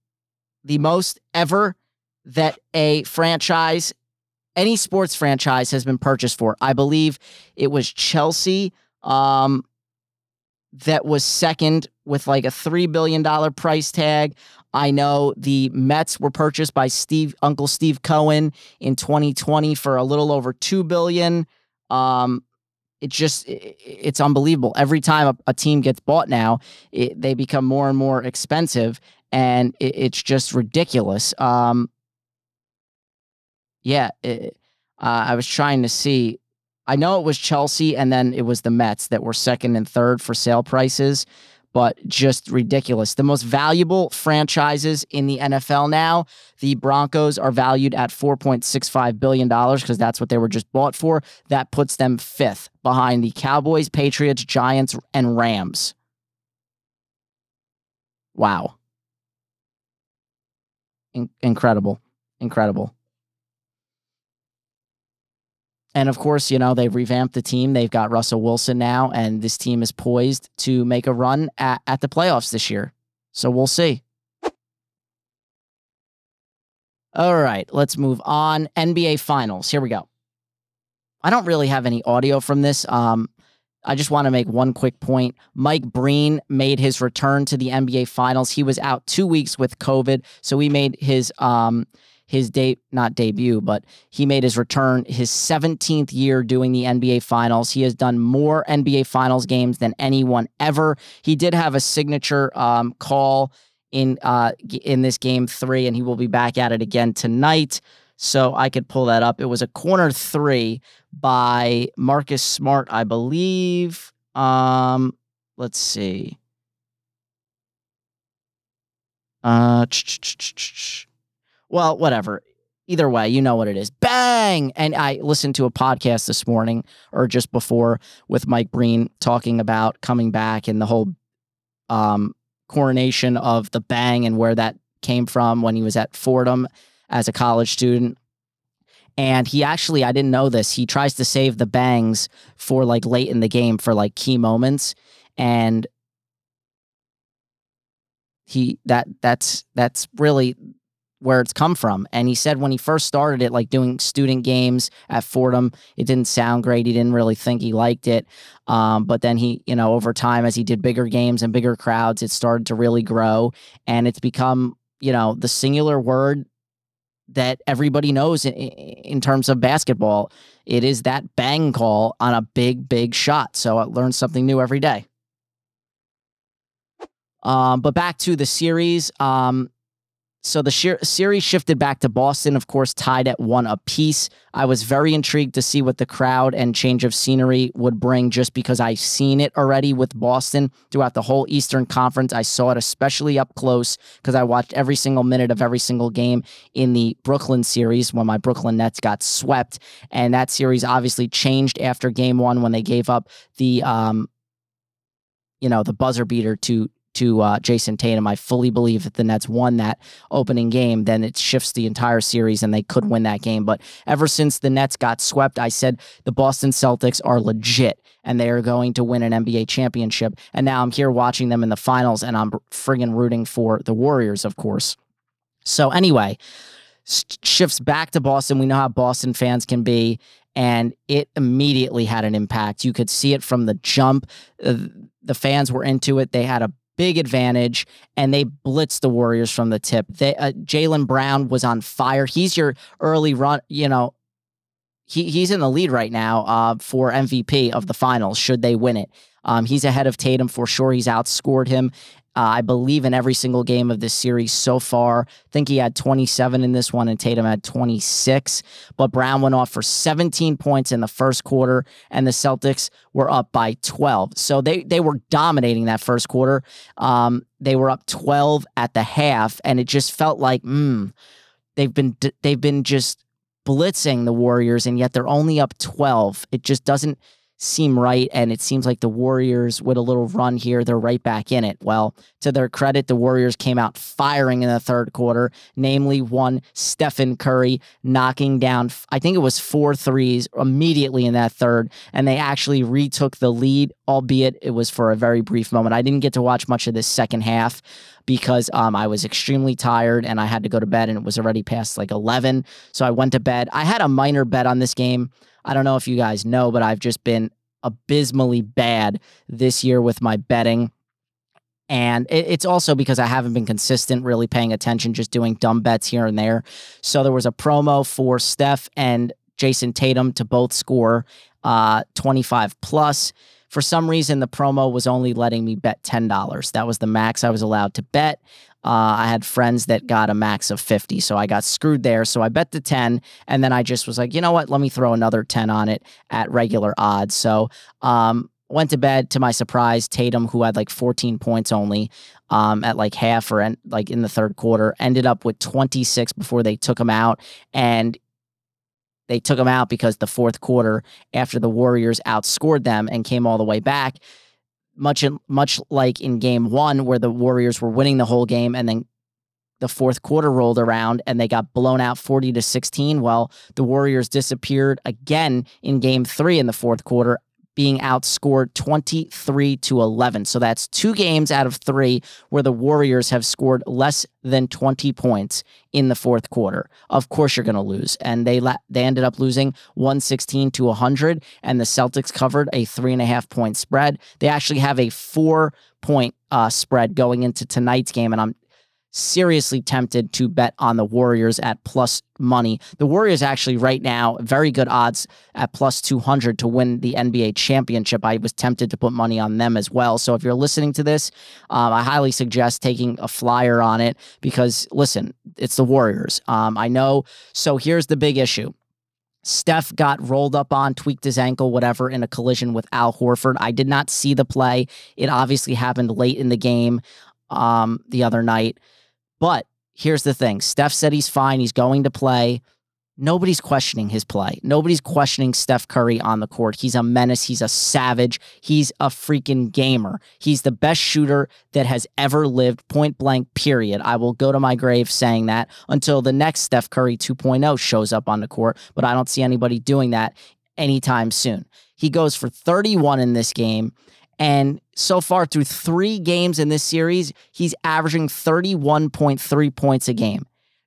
the most ever that a franchise, any sports franchise, has been purchased for. I believe it was Chelsea um, that was second with like a three billion dollars price tag. I know the Mets were purchased by Steve, Uncle Steve Cohen in twenty twenty for a little over two billion dollars. Um, It just, it's unbelievable. Every time a team gets bought now, it, they become more and more expensive, and it, it's just ridiculous. Um, yeah, it, uh, I was trying to see. I know it was Chelsea, and then it was the Mets that were second and third for sale prices. but just ridiculous. The most valuable franchises in the N F L now, the Broncos are valued at four point six five billion dollars because that's what they were just bought for. That puts them fifth behind the Cowboys, Patriots, Giants, and Rams. Wow. In- incredible. Incredible. And of course, you know, they've revamped the team. They've got Russell Wilson now, and this team is poised to make a run at, at the playoffs this year. So we'll see. All right, let's move on. N B A Finals. Here we go. I don't really have any audio from this. Um, I just want to make one quick point. Mike Breen made his return to the N B A Finals. He was out two weeks with COVID, so he made his... Um, his date, not debut, but he made his return, his seventeenth year doing the N B A Finals. He has done more N B A Finals games than anyone ever. He did have a signature um, call in uh, in this game three, and he will be back at it again tonight. So I could pull that up. It was a corner three by Marcus Smart, I believe. Um, let's see. Uh, Well, whatever. Either way, you know what it is. Bang! And I listened to a podcast this morning or just before with Mike Breen talking about coming back and the whole um, coronation of the bang and where that came from when he was at Fordham as a college student. And he actually, I didn't know this, he tries to save the bangs for like late in the game for like key moments. And he that that's that's really... where it's come from. And he said when he first started it, like doing student games at Fordham, it didn't sound great. He didn't really think he liked it. Um, but then he, you know, over time, as he did bigger games and bigger crowds, it started to really grow. And it's become, you know, the singular word that everybody knows in, in terms of basketball. It is that bang call on a big, big shot. So I learn something new every day. Um, but back to the series, um, So the series shifted back to Boston, of course, tied at one apiece. I was very intrigued to see what the crowd and change of scenery would bring just because I've seen it already with Boston throughout the whole Eastern Conference. I saw it especially up close because I watched every single minute of every single game in the Brooklyn series when my Brooklyn Nets got swept. And that series obviously changed after game one when they gave up the, um, you know, the buzzer beater to to uh, Jason Tatum. I fully believe that the Nets won that opening game, then it shifts the entire series and they could win that game. But ever since the Nets got swept, I said the Boston Celtics are legit and they are going to win an N B A championship. And now I'm here watching them in the finals and I'm friggin' rooting for the Warriors, of course. So anyway, shifts back to Boston. We know how Boston fans can be, and it immediately had an impact. You could see it from the jump. The fans were into it. They had a big advantage, and they blitzed the Warriors from the tip. They, uh, Jaylen Brown was on fire. He's your early run, you know, he he's in the lead right now uh, for M V P of the finals, should they win it. Um, he's ahead of Tatum for sure. He's outscored him, uh, I believe, in every single game of this series so far. I think he had twenty-seven in this one, and Tatum had twenty-six. But Brown went off for seventeen points in the first quarter, and the Celtics were up by twelve. So they, they were dominating that first quarter. Um, they were up twelve at the half, and it just felt like, hmm, they've been they've been just blitzing the Warriors, and yet they're only up twelve. It just doesn't seem right, and it seems like the Warriors, with a little run here, they're right back in it. Well, to their credit, the Warriors came out firing in the third quarter, namely one Stephen Curry knocking down, I think it was four threes immediately in that third, and they actually retook the lead, albeit it was for a very brief moment. I didn't get to watch much of this second half because um, I was extremely tired and I had to go to bed, and it was already past like eleven, so I went to bed. I had a minor bet on this game. I don't know if you guys know, but I've just been abysmally bad this year with my betting. And it's also because I haven't been consistent, really paying attention, just doing dumb bets here and there. So there was a promo for Steph and Jason Tatum to both score uh, twenty-five plus. For some reason, the promo was only letting me bet ten dollars. That was the max I was allowed to bet. Uh, I had friends that got a max of fifty, so I got screwed there. So I bet the ten, and then I just was like, you know what? Let me throw another ten on it at regular odds. So um, Went to bed, to my surprise, Tatum, who had like fourteen points only um, at like half or en- like in the third quarter, ended up with twenty-six before they took him out. And they took him out because the fourth quarter, after the Warriors outscored them and came all the way back, much in, much like in game one where the Warriors were winning the whole game and then the fourth quarter rolled around and they got blown out forty to sixteen. Well, the Warriors disappeared again in game three in the fourth quarter, being outscored twenty-three to eleven. So that's two games out of three where the Warriors have scored less than twenty points in the fourth quarter. Of course you're going to lose. And they la- they ended up losing one sixteen to one hundred, and the Celtics covered a three and a half point spread. They actually have a four point uh, spread going into tonight's game, and I'm seriously tempted to bet on the Warriors at plus money. The Warriors actually right now, very good odds at plus two hundred to win the N B A championship. I was tempted to put money on them as well. So if you're listening to this, um, I highly suggest taking a flyer on it because, listen, it's the Warriors. Um, I know. So here's the big issue. Steph got rolled up on, tweaked his ankle, whatever, in a collision with Al Horford. I did not see the play. It obviously happened late in the game um, the other night. But here's the thing. Steph said he's fine. He's going to play. Nobody's questioning his play. Nobody's questioning Steph Curry on the court. He's a menace. He's a savage. He's a freaking gamer. He's the best shooter that has ever lived, point blank, period. I will go to my grave saying that until the next Steph Curry two point oh shows up on the court, but I don't see anybody doing that anytime soon. He goes for thirty-one in this game. And so far through three games in this series, he's averaging thirty-one point three points a game.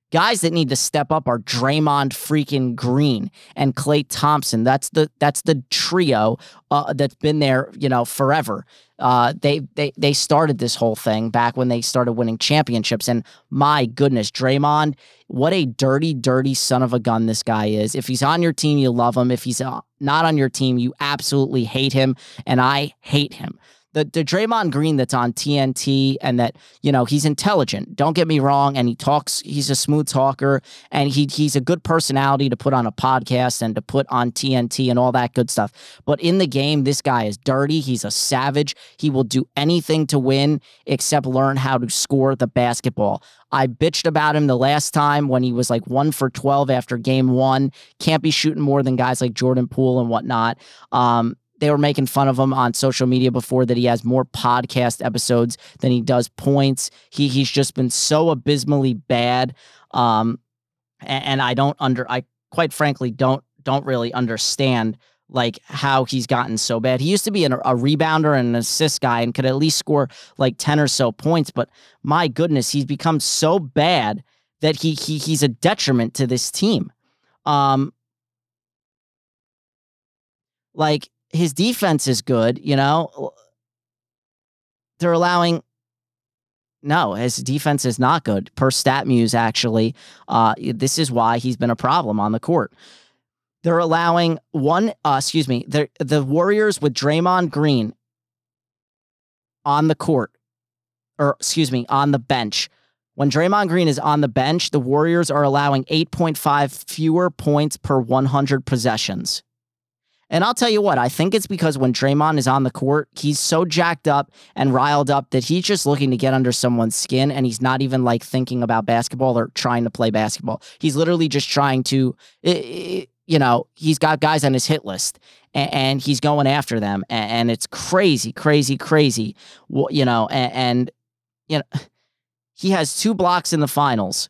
Guys that need to step up are Draymond freaking Green and Klay Thompson. That's the that's the trio uh, that's been there, you know, forever. Uh, they they they started this whole thing back when they started winning championships. And my goodness, Draymond, what a dirty, dirty son of a gun this guy is. If he's on your team, you love him. If he's not on your team, you absolutely hate him. And I hate him. The, the Draymond Green that's on T N T and that, you know, he's intelligent. Don't get me wrong. And he talks, he's a smooth talker and he he's a good personality to put on a podcast and to put on T N T and all that good stuff. But in the game, this guy is dirty. He's a savage. He will do anything to win except learn how to score the basketball. I bitched about him the last time when he was like one for twelve after game one. Can't be shooting more than guys like Jordan Poole and whatnot. Um, They were making fun of him on social media before that he has more podcast episodes than he does points. He he's just been so abysmally bad, um, and, and I don't under I quite frankly don't don't really understand like how he's gotten so bad. He used to be an, a rebounder and an assist guy and could at least score like ten or so points, but my goodness, he's become so bad that he he he's a detriment to this team. Um, like. His defense is good, you know. They're allowing... No, his defense is not good. Per StatMuse, actually, uh, this is why he's been a problem on the court. They're allowing one... Uh, excuse me. The Warriors with Draymond Green on the court, or excuse me, on the bench. When Draymond Green is on the bench, the Warriors are allowing eight point five fewer points per one hundred possessions. And I'll tell you what, I think it's because when Draymond is on the court, he's so jacked up and riled up that he's just looking to get under someone's skin, and he's not even like thinking about basketball or trying to play basketball. He's literally just trying to, you know, he's got guys on his hit list and he's going after them. And it's crazy, crazy, crazy, you know, and, you know, he has two blocks in the finals.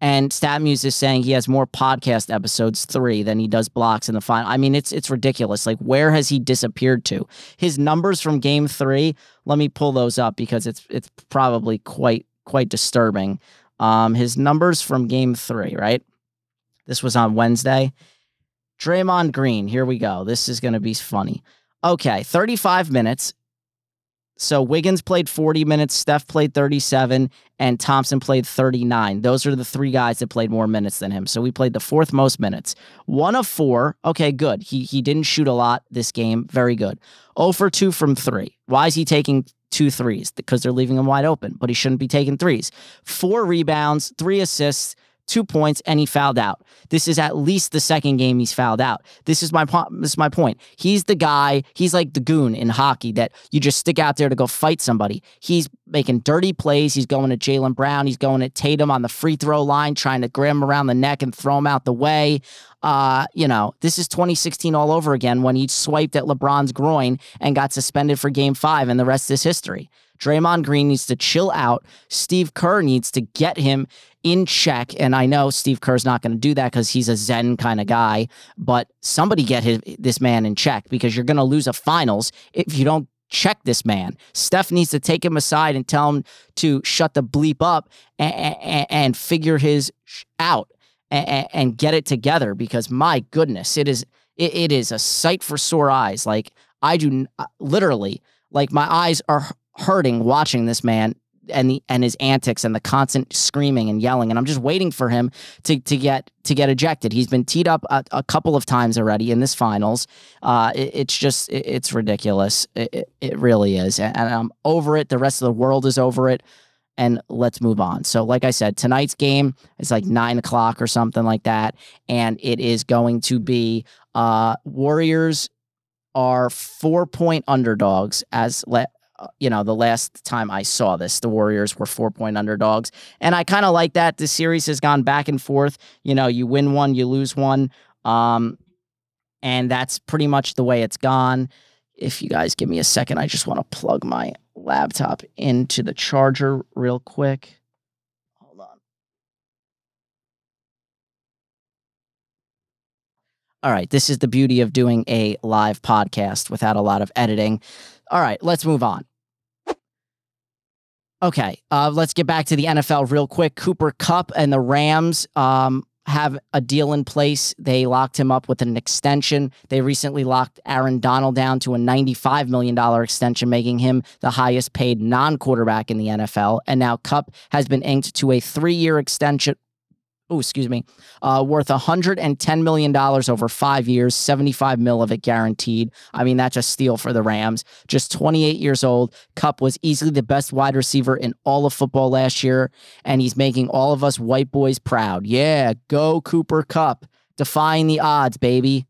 And StatMuse is saying he has more podcast episodes three than he does blocks in the final. I mean, it's it's ridiculous. Like, where has he disappeared to? His numbers from game three, let me pull those up because it's it's probably quite quite disturbing. Um, his numbers from game three, right? This was on Wednesday. Draymond Green, here we go. This is going to be funny. Okay, thirty-five minutes. So Wiggins played forty minutes, Steph played thirty-seven, and Thompson played thirty-nine. Those are the three guys that played more minutes than him. So we played the fourth most minutes. One of four. Okay, good. He he didn't shoot a lot this game. Very good. oh for two from three. Why is he taking two threes? Because they're leaving him wide open, but he shouldn't be taking threes. Four rebounds, three assists, two points, and he fouled out. This is at least the second game he's fouled out. This is my po- this is my point. He's the guy, he's like the goon in hockey that you just stick out there to go fight somebody. He's making dirty plays. He's going at Jaylen Brown. He's going at Tatum on the free throw line, trying to grab him around the neck and throw him out the way. Uh, you know, this is twenty sixteen all over again when he swiped at LeBron's groin and got suspended for game five, and the rest is history. Draymond Green needs to chill out. Steve Kerr needs to get him in check. And I know Steve Kerr's not going to do that because he's a Zen kind of guy, but somebody get his, this man in check, because you're going to lose a finals if you don't check this man. Steph needs to take him aside and tell him to shut the bleep up and, and, and figure his sh- out and, and get it together, because my goodness, it is, it, it is a sight for sore eyes. Like I do literally, like my eyes are hurting watching this man and the and his antics and the constant screaming and yelling, and I'm just waiting for him to to get to get ejected. He's been teed up a, a couple of times already in this finals. Uh, it, it's just it, it's ridiculous. It, it, it really is, and, and I'm over it. The rest of the world is over it, and let's move on. So, like I said, tonight's game is like nine o'clock or something like that, and it is going to be uh, Warriors are four point underdogs as let. You know, the last time I saw this, the Warriors were four-point underdogs. And I kind of like that. This series has gone back and forth. You know, you win one, you lose one. Um, and that's pretty much the way it's gone. If you guys give me a second, I just want to plug my laptop into the charger real quick. Hold on. All right, this is the beauty of doing a live podcast without a lot of editing. All right, let's move on. Okay, uh, let's get back to the N F L real quick. Cooper Kupp and the Rams um, have a deal in place. They locked him up with an extension. They recently locked Aaron Donald down to a ninety-five million dollars extension, making him the highest paid non-quarterback in the N F L. And now Kupp has been inked to a three-year extension. Oh, excuse me, uh, worth one hundred ten million dollars over five years, seventy-five mil of it guaranteed. I mean, that's a steal for the Rams. Just twenty-eight years old, Kupp was easily the best wide receiver in all of football last year, and he's making all of us white boys proud. Yeah, go Cooper Kupp, defying the odds, baby.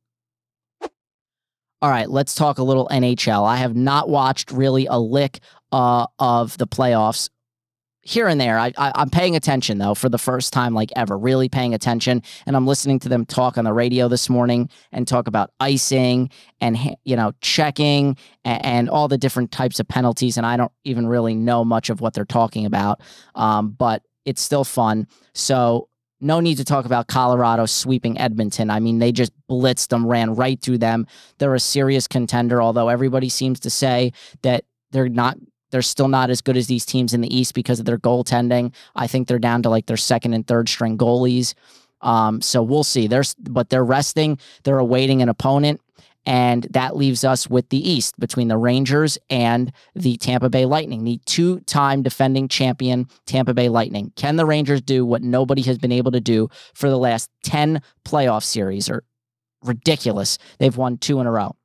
All right, let's talk a little N H L. I have not watched really a lick uh, of the playoffs. Here and there, I, I, I'm paying attention, though, for the first time, like ever, really paying attention. And I'm listening to them talk on the radio this morning and talk about icing and, you know, checking and, and all the different types of penalties. And I don't even really know much of what they're talking about, um, but it's still fun. So no need to talk about Colorado sweeping Edmonton. I mean, they just blitzed them, ran right through them. They're a serious contender, although everybody seems to say that they're not. They're still not as good as these teams in the East because of their goaltending. I think they're down to like their second and third string goalies. Um, so we'll see. They're, but they're resting. They're awaiting an opponent. And that leaves us with the East between the Rangers and the Tampa Bay Lightning, the two-time defending champion Tampa Bay Lightning. Can the Rangers do what nobody has been able to do for the last ten playoff series? Or ridiculous. They've won two in a row.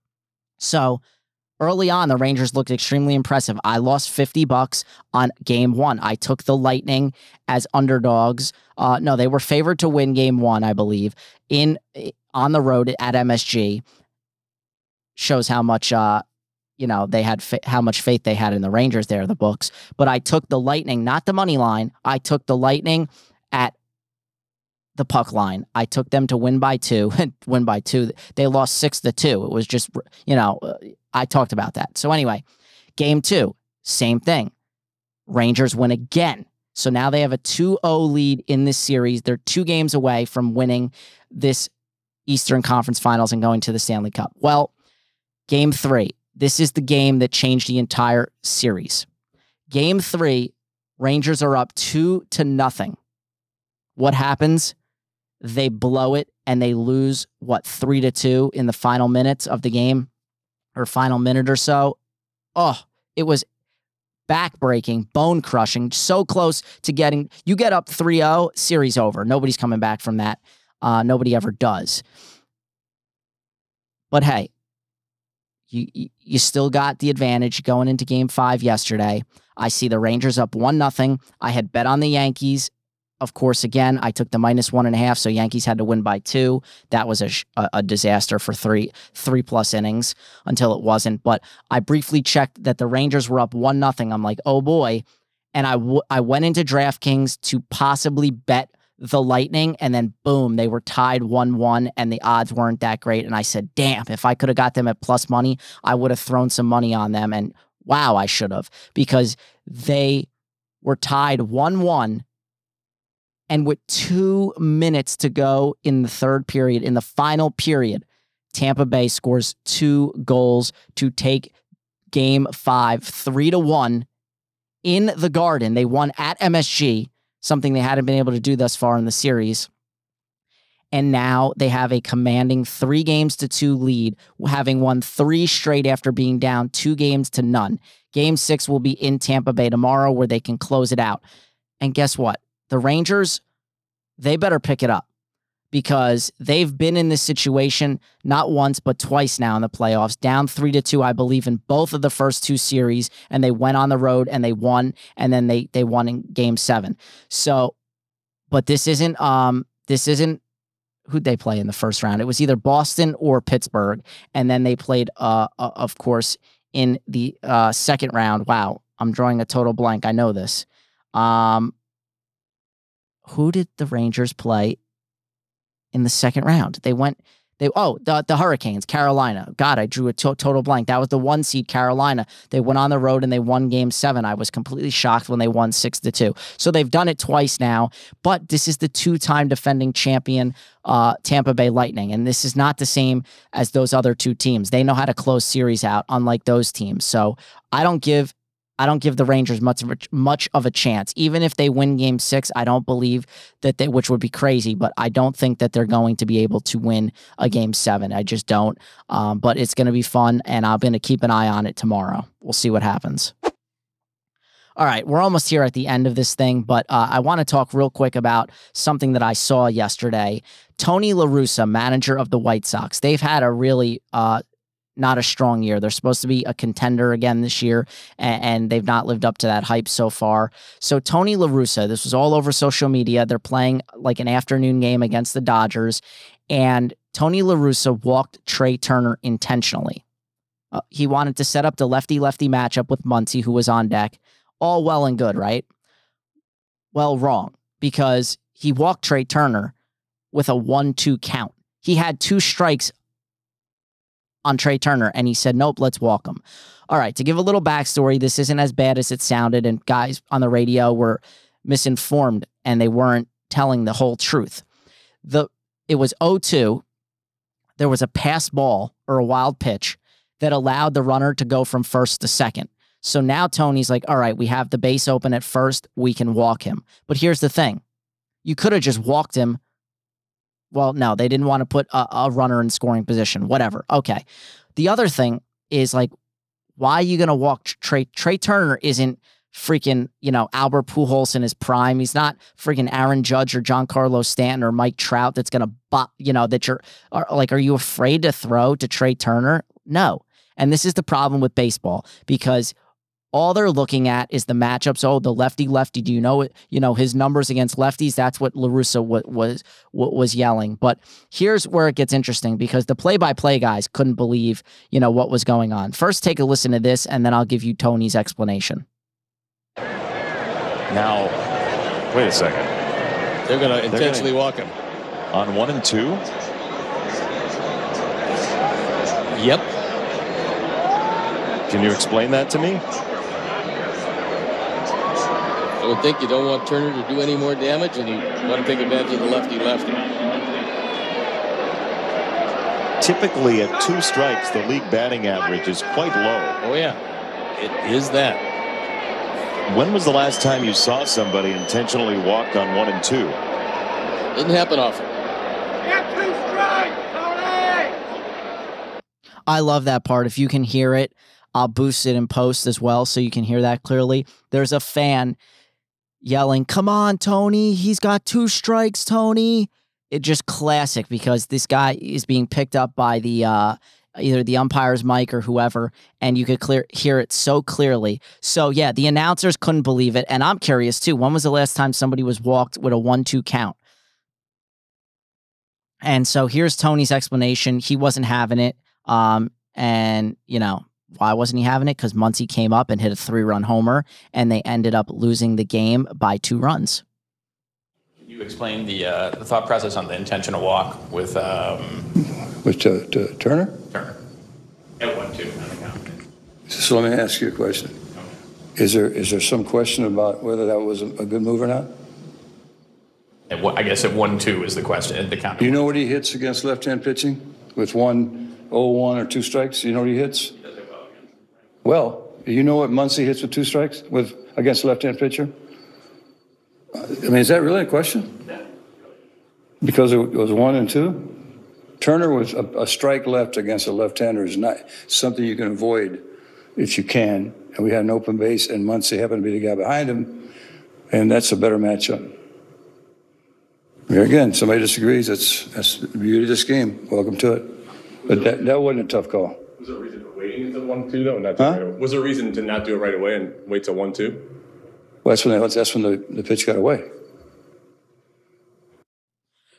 So early on, the Rangers looked extremely impressive. I lost fifty bucks on game one. I took the Lightning as underdogs. Uh, no, they were favored to win game one, I believe, in on the road at M S G. Shows how much, uh, you know, they had fa- how much faith they had in the Rangers there, the books. But I took the Lightning, not the money line. I took the Lightning at the puck line. I took them to win by two. Win by two. They lost six to two. It was just, you know, I talked about that. So anyway, game two, same thing. Rangers win again. So now they have a two oh lead in this series. They're two games away from winning this Eastern Conference Finals and going to the Stanley Cup. Well, game three. This is the game that changed the entire series. Game three, Rangers are up two to nothing. What happens? They blow it and they lose, what, three to two in the final minutes of the game? Her final minute or so. Oh, it was back-breaking, bone-crushing, so close to getting. You get up three oh, series over. Nobody's coming back from that. Uh, nobody ever does. But hey, you you still got the advantage going into game five yesterday. I see the Rangers up one nothing. I had bet on the Yankees Of course, again, I took the minus one and a half, so Yankees had to win by two. That was a, a disaster for three, three-plus innings until it wasn't. But I briefly checked that the Rangers were up one nothing. I'm like, oh, boy. And I, w I went into DraftKings to possibly bet the Lightning, and then, boom, they were tied one one, and the odds weren't that great. And I said, damn, if I could have got them at plus money, I would have thrown some money on them. And, wow, I should have, because they were tied one one. And with two minutes to go in the third period, in the final period, Tampa Bay scores two goals to take game five, three to one in the Garden. They won at M S G, something they hadn't been able to do thus far in the series. And now they have a commanding three games to two lead, having won three straight after being down two games to none. Game six will be in Tampa Bay tomorrow, where they can close it out. And guess what? The Rangers, they better pick it up, because they've been in this situation not once but twice now in the playoffs, down three to two, I believe, in both of the first two series, and they went on the road and they won, and then they they won in game seven. So, but this isn't um this isn't who'd they play in the first round? It was either Boston or Pittsburgh, and then they played uh, uh of course in the uh, second round. Wow, I'm drawing a total blank. I know this. Um. Who did the Rangers play in the second round? They went, they, oh, the, the Hurricanes, Carolina. God, I drew a to total blank. That was the one seed, Carolina. They went on the road and they won game seven. I was completely shocked when they won six to two. So they've done it twice now, but this is the two-time defending champion uh, Tampa Bay Lightning. And this is not the same as those other two teams. They know how to close series out, unlike those teams. So I don't give I don't give the Rangers much of, a, much of a chance. Even if they win game six, I don't believe that they, which would be crazy, but I don't think that they're going to be able to win a game seven. I just don't. Um, but it's going to be fun, and I'm going to keep an eye on it tomorrow. We'll see what happens. All right, we're almost here at the end of this thing, but uh, I want to talk real quick about something that I saw yesterday. Tony La Russa, manager of the White Sox, they've had a really uh, – not a strong year. They're supposed to be a contender again this year, and, and they've not lived up to that hype so far. So Tony La Russa, this was all over social media. They're playing like an afternoon game against the Dodgers, and Tony La Russa walked Trey Turner intentionally. Uh, he wanted to set up the lefty-lefty matchup with Muncy, who was on deck. All well and good, right? Well, wrong, because he walked Trey Turner with a one two count. He had two strikes on Trey Turner, and he said, nope, let's walk him. All right, to give a little backstory, this isn't as bad as it sounded, and guys on the radio were misinformed, and they weren't telling the whole truth. The It was oh two. There was a pass ball or a wild pitch that allowed the runner to go from first to second. So now Tony's like, all right, we have the base open at first. We can walk him. But here's the thing. You could have just walked him. Well, no, they didn't want to put a, a runner in scoring position. Whatever. Okay. The other thing is, like, why are you going to walk Trey? Trey Turner isn't freaking, you know, Albert Pujols in his prime. He's not freaking Aaron Judge or Giancarlo Stanton or Mike Trout that's going to, you know, that you're, are, like, are you afraid to throw to Trey Turner? No. And this is the problem with baseball, because all they're looking at is the matchups. Oh, the lefty, lefty. Do you know it? You know his numbers against lefties. That's what La Russa was was yelling. But here's where it gets interesting, because the play-by-play guys couldn't believe, you know, what was going on. First, take a listen to this, and then I'll give you Tony's explanation. Now, wait a second. They're going to intentionally gonna, walk him on one and two. Yep. Can you explain that to me? I would think you don't want Turner to do any more damage, and you want to take advantage of the lefty-lefty. Typically, at two strikes, the league batting average is quite low. Oh, yeah. It is that. When was the last time you saw somebody intentionally walk on one and two? Didn't happen often. Get two strikes, Tony! I love that part. If you can hear it, I'll boost it in post as well so you can hear that clearly. There's a fan yelling, come on, Tony, he's got two strikes, Tony. It's just classic, because this guy is being picked up by the uh, either the umpire's mic or whoever, and you could clear hear it so clearly. So yeah, the announcers couldn't believe it, and I'm curious too. When was the last time somebody was walked with a one two count? And so here's Tony's explanation. He wasn't having it, um, and you know why wasn't he having it? Because Muncy came up and hit a three-run homer, and they ended up losing the game by two runs. Can you explain the, uh, the thought process on the intentional walk with um... with to, to Turner? Turner. At one, two, on the count. So let me ask you a question. Okay. Is there is there some question about whether that was a, a good move or not? At one, I guess at one, two is the question. At the count. You know one. What he hits against left-hand pitching with one, oh, one or two strikes? You know what he hits? Well, you know what Muncy hits with two strikes with against a left-hand pitcher? I mean, is that really a question? Because it was one and two? Turner was a, a strike left against a left-hander is not something you can avoid if you can. And we had an open base, and Muncy happened to be the guy behind him, and that's a better matchup. Here again, somebody disagrees. That's, that's the beauty of this game. Welcome to it. But that, that wasn't a tough call. Was there a reason for waiting until one two, though? Not huh? right was there a reason to not do it right away and wait till one two? Well, that's when, they, that's when the, the pitch got away.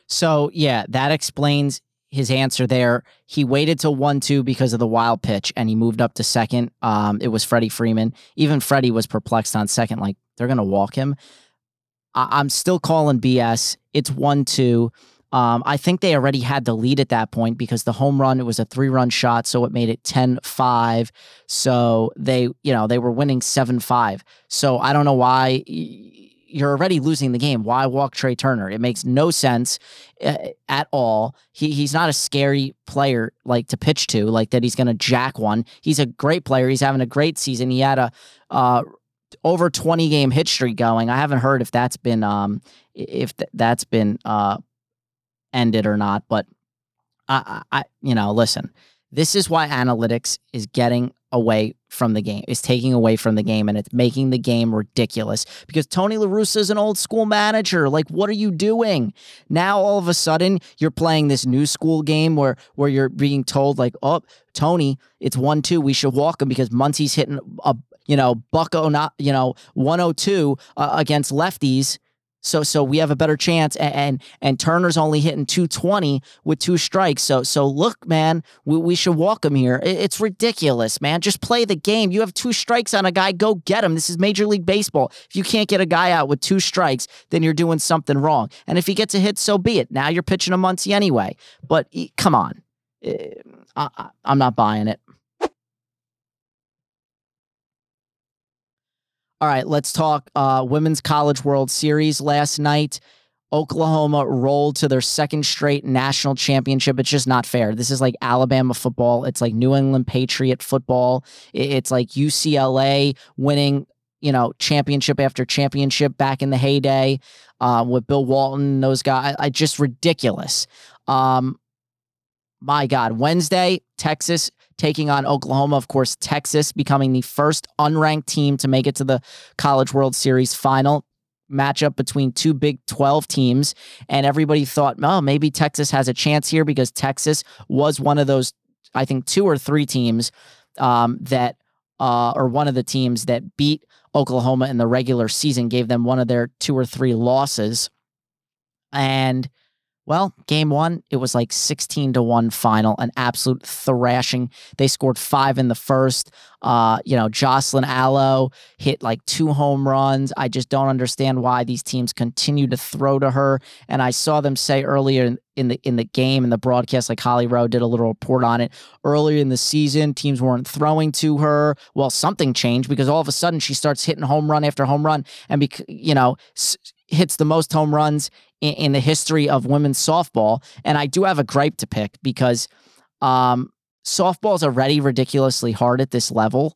So, yeah, that explains his answer there. He waited till one two because of the wild pitch, and he moved up to second. Um, it was Freddie Freeman. Even Freddie was perplexed on second, like, they're going to walk him. I I'm still calling B S. It's one two. Um, I think they already had the lead at that point because the home run, it was a three-run shot, so it made it ten five. So they, you know, they were winning seven five. So I don't know why you're already losing the game. Why walk Trey Turner? It makes no sense uh, at all. He He's not a scary player like to pitch to, like that he's going to jack one. He's a great player. He's having a great season. He had a uh, over twenty-game hit streak going. I haven't heard if that's been um, if th that's been uh ended or not, but I, I, you know, listen, this is why analytics is getting away from the game, is taking away from the game, and it's making the game ridiculous because Tony La Russa is an old school manager. Like, what are you doing? Now, all of a sudden, you're playing this new school game where, where you're being told, like, oh, Tony, it's one, two, we should walk him because Muncy's hitting a, you know, buck oh not, you know, one oh two uh, against lefties. So, so we have a better chance, and and, and Turner's only hitting two twenty with two strikes. So, so look, man, we, we should walk him here. It, it's ridiculous, man. Just play the game. You have two strikes on a guy. Go get him. This is Major League Baseball. If you can't get a guy out with two strikes, then you're doing something wrong. And if he gets a hit, so be it. Now you're pitching a Muncy anyway. But come on, I, I, I'm not buying it. All right, let's talk uh, Women's College World Series. Last night, Oklahoma rolled to their second straight national championship. It's just not fair. This is like Alabama football. It's like New England Patriot football. It's like U C L A winning, you know, championship after championship back in the heyday uh, with Bill Walton, those guys. I, I just ridiculous. Um, my God, Wednesday, Texas taking on Oklahoma, of course, Texas becoming the first unranked team to make it to the College World Series final matchup between two Big twelve teams. And everybody thought, oh, maybe Texas has a chance here because Texas was one of those, I think, two or three teams um, that, uh, or one of the teams that beat Oklahoma in the regular season, gave them one of their two or three losses. And well, game one, it was like sixteen to one final, an absolute thrashing. They scored five in the first. Uh, you know, Jocelyn Allo hit like two home runs. I just don't understand why these teams continue to throw to her. And I saw them say earlier in, in the in the game, in the broadcast, like Holly Rowe did a little report on it, earlier in the season, teams weren't throwing to her. Well, something changed because all of a sudden she starts hitting home run after home run and, bec you know, s hits the most home runs in the history of women's softball. And I do have a gripe to pick because um, softball is already ridiculously hard at this level.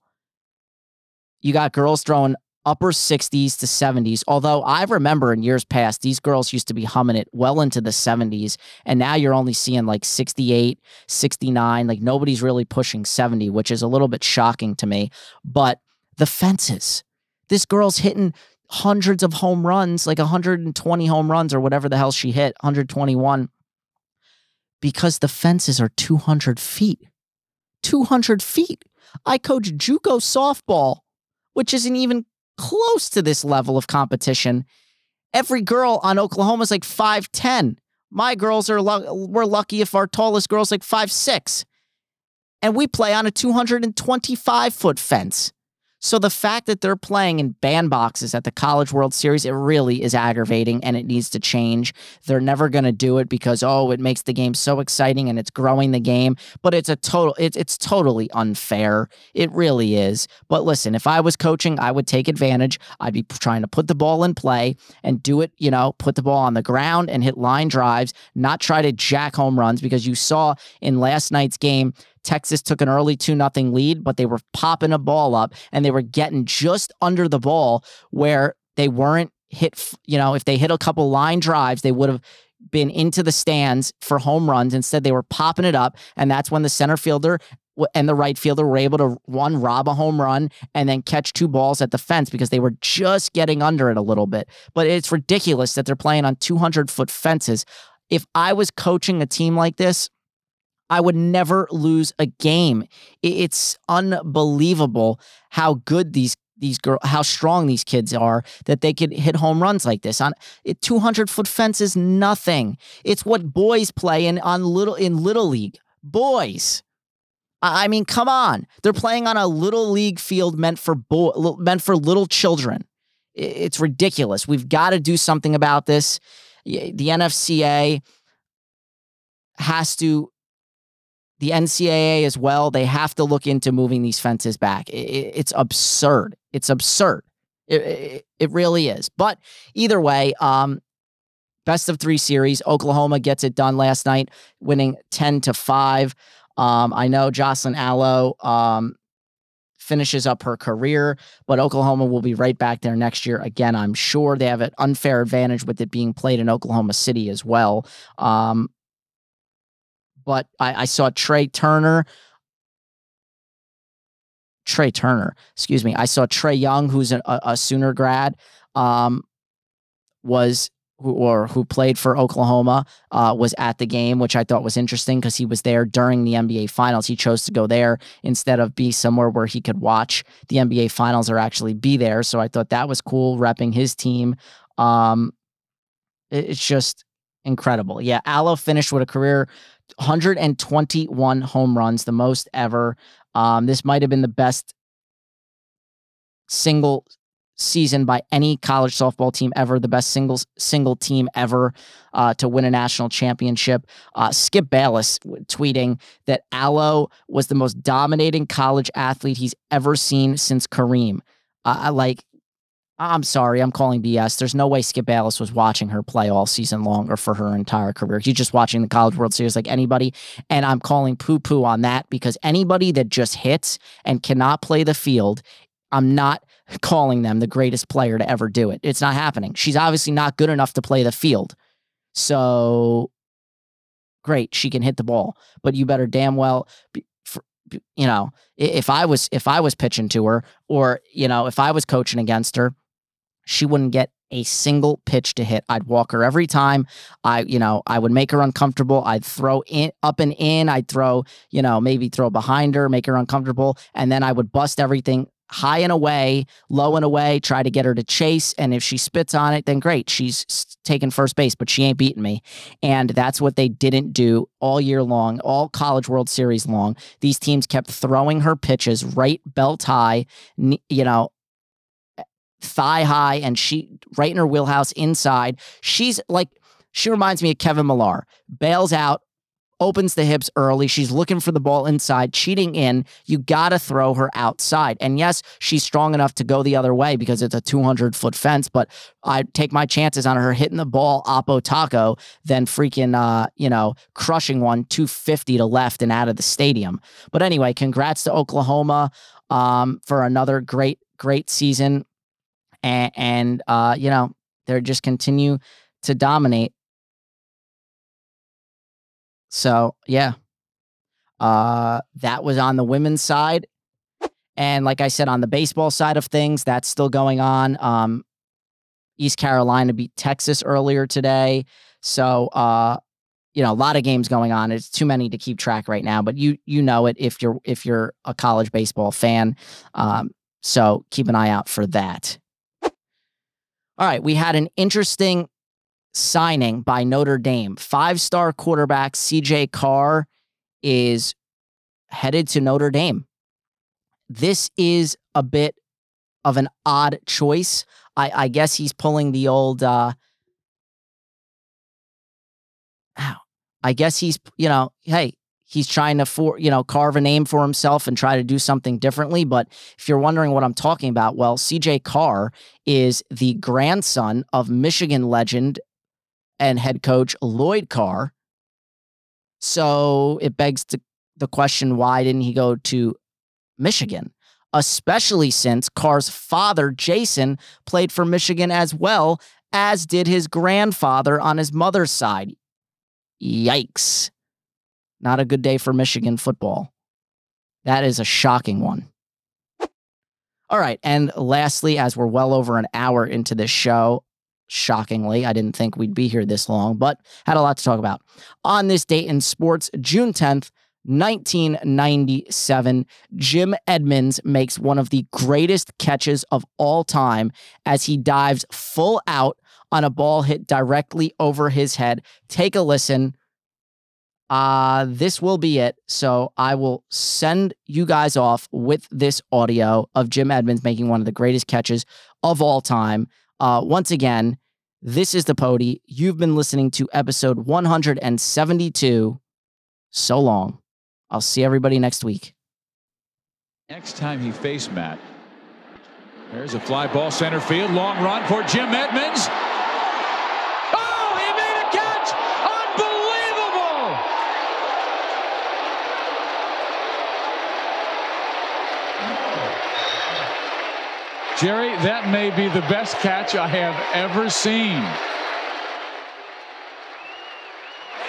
You got girls throwing upper sixties to seventies, although I remember in years past, these girls used to be humming it well into the seventies, and now you're only seeing like sixty-eight, sixty-nine, like nobody's really pushing seventy, which is a little bit shocking to me. But the fences, this girl's hitting hundreds of home runs, like one hundred twenty home runs or whatever the hell she hit, one hundred twenty-one, because the fences are two hundred feet. two hundred feet. I coach JUCO softball, which isn't even close to this level of competition. Every girl on Oklahoma is like five ten. My girls are lu- we're lucky if our tallest girl's like five six. And we play on a two hundred twenty-five foot fence. So the fact that they're playing in bandboxes at the College World Series, it really is aggravating and it needs to change. They're never going to do it because, oh, it makes the game so exciting and it's growing the game. But it's a total, it, it's totally unfair. It really is. But listen, if I was coaching, I would take advantage. I'd be trying to put the ball in play and do it, you know, put the ball on the ground and hit line drives, not try to jack home runs, because you saw in last night's game, Texas took an early two nothing lead, but they were popping a ball up and they were getting just under the ball where they weren't hit. You know, if they hit a couple line drives, they would have been into the stands for home runs. Instead, they were popping it up. And that's when the center fielder and the right fielder were able to, one, rob a home run and then catch two balls at the fence because they were just getting under it a little bit. But it's ridiculous that they're playing on two hundred foot fences. If I was coaching a team like this, I would never lose a game. It's unbelievable how good these these girl, how strong these kids are that they could hit home runs like this on two hundred foot fence is nothing. It's what boys play in on little in Little League. Boys, I mean, come on, they're playing on a Little League field meant for boy, meant for little children. It's ridiculous. We've got to do something about this. The N F C A has to. The N C A A as well, they have to look into moving these fences back. It's absurd. It's absurd. It, it, it really is. But either way, um, best of three series. Oklahoma gets it done last night, winning ten to five. Um, I know Jocelyn Allo um, finishes up her career, but Oklahoma will be right back there next year. Again, I'm sure they have an unfair advantage with it being played in Oklahoma City as well. Um, But I, I saw Trey Turner, Trey Turner, excuse me. I saw Trey Young, who's a, a Sooner grad, um, was who, or who played for Oklahoma, uh, was at the game, which I thought was interesting because he was there during the N B A Finals. He chose to go there instead of be somewhere where he could watch the N B A Finals or actually be there. So I thought that was cool, repping his team. Um, it, it's just incredible. Yeah, Allo finished with a career one hundred twenty-one home runs, the most ever. Um, this might have been the best single season by any college softball team ever, the best singles single team ever uh, to win a national championship. Uh, Skip Bayless tweeting that Allo was the most dominating college athlete he's ever seen since Kareem. Uh, like, I'm sorry, I'm calling B S. There's no way Skip Bayless was watching her play all season long or for her entire career. He's just watching the College World Series like anybody, and I'm calling poo-poo on that because anybody that just hits and cannot play the field, I'm not calling them the greatest player to ever do it. It's not happening. She's obviously not good enough to play the field. So, great, she can hit the ball, but you better damn well be, you know, if I was if I was pitching to her or, you know, if I was coaching against her, she wouldn't get a single pitch to hit. I'd walk her every time. I, you know, I would make her uncomfortable. I'd throw in up and in. I'd throw, you know, maybe throw behind her, make her uncomfortable. And then I would bust everything high and away, low and away, try to get her to chase. And if she spits on it, then great. She's taking first base, but she ain't beating me. And that's what they didn't do all year long, all College World Series long. These teams kept throwing her pitches right belt high, you know, thigh high, and she right in her wheelhouse inside. She's like, she reminds me of Kevin Millar. Bails out, opens the hips early. She's looking for the ball inside, cheating in. You got to throw her outside. And yes, she's strong enough to go the other way because it's a two hundred foot fence, but I take my chances on her hitting the ball oppo taco than freaking, uh, you know, crushing one two fifty to left and out of the stadium. But anyway, congrats to Oklahoma um, for another great, great season. And, and uh, you know, they're just continue to dominate. So, yeah, uh, that was on the women's side. And like I said, on the baseball side of things, that's still going on. Um, East Carolina beat Texas earlier today. So, uh, you know, a lot of games going on. It's too many to keep track right now, but you, you know it if you're, if you're a college baseball fan. Um, so keep an eye out for that. All right. We had an interesting signing by Notre Dame. Five-star quarterback C J Carr is headed to Notre Dame. This is a bit of an odd choice. I, I guess he's pulling the old, uh, I guess he's, you know, hey, he's trying to, for, you know, carve a name for himself and try to do something differently. But if you're wondering what I'm talking about, well, C J Carr is the grandson of Michigan legend and head coach Lloyd Carr. So it begs the, the question, why didn't he go to Michigan? Especially since Carr's father, Jason, played for Michigan as well, as did his grandfather on his mother's side. Yikes. Not a good day for Michigan football. That is a shocking one. All right, and lastly, as we're well over an hour into this show, shockingly, I didn't think we'd be here this long, but had a lot to talk about. On this date in sports, June tenth, nineteen ninety-seven, Jim Edmonds makes one of the greatest catches of all time as he dives full out on a ball hit directly over his head. Take a listen. Uh, this will be it. So I will send you guys off with this audio of Jim Edmonds making one of the greatest catches of all time. Uh, once again, this is The Pody. You've been listening to episode one hundred seventy-two. So long. I'll see everybody next week. Next time he faced Matt, there's a fly ball center field, long run for Jim Edmonds. Oh, he made a catch! Unbelievable! Jerry, that may be the best catch I have ever seen.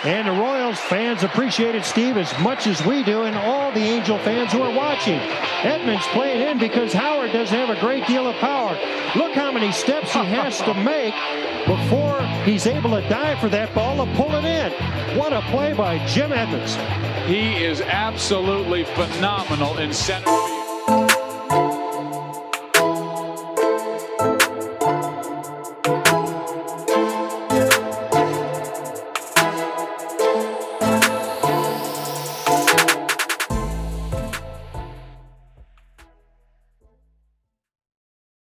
And the Royals fans appreciate it, Steve, as much as we do, and all the Angel fans who are watching. Edmonds played in because Howard doesn't have a great deal of power. Look how many steps he has to make before he's able to dive for that ball and pull it in. What a play by Jim Edmonds. He is absolutely phenomenal in center.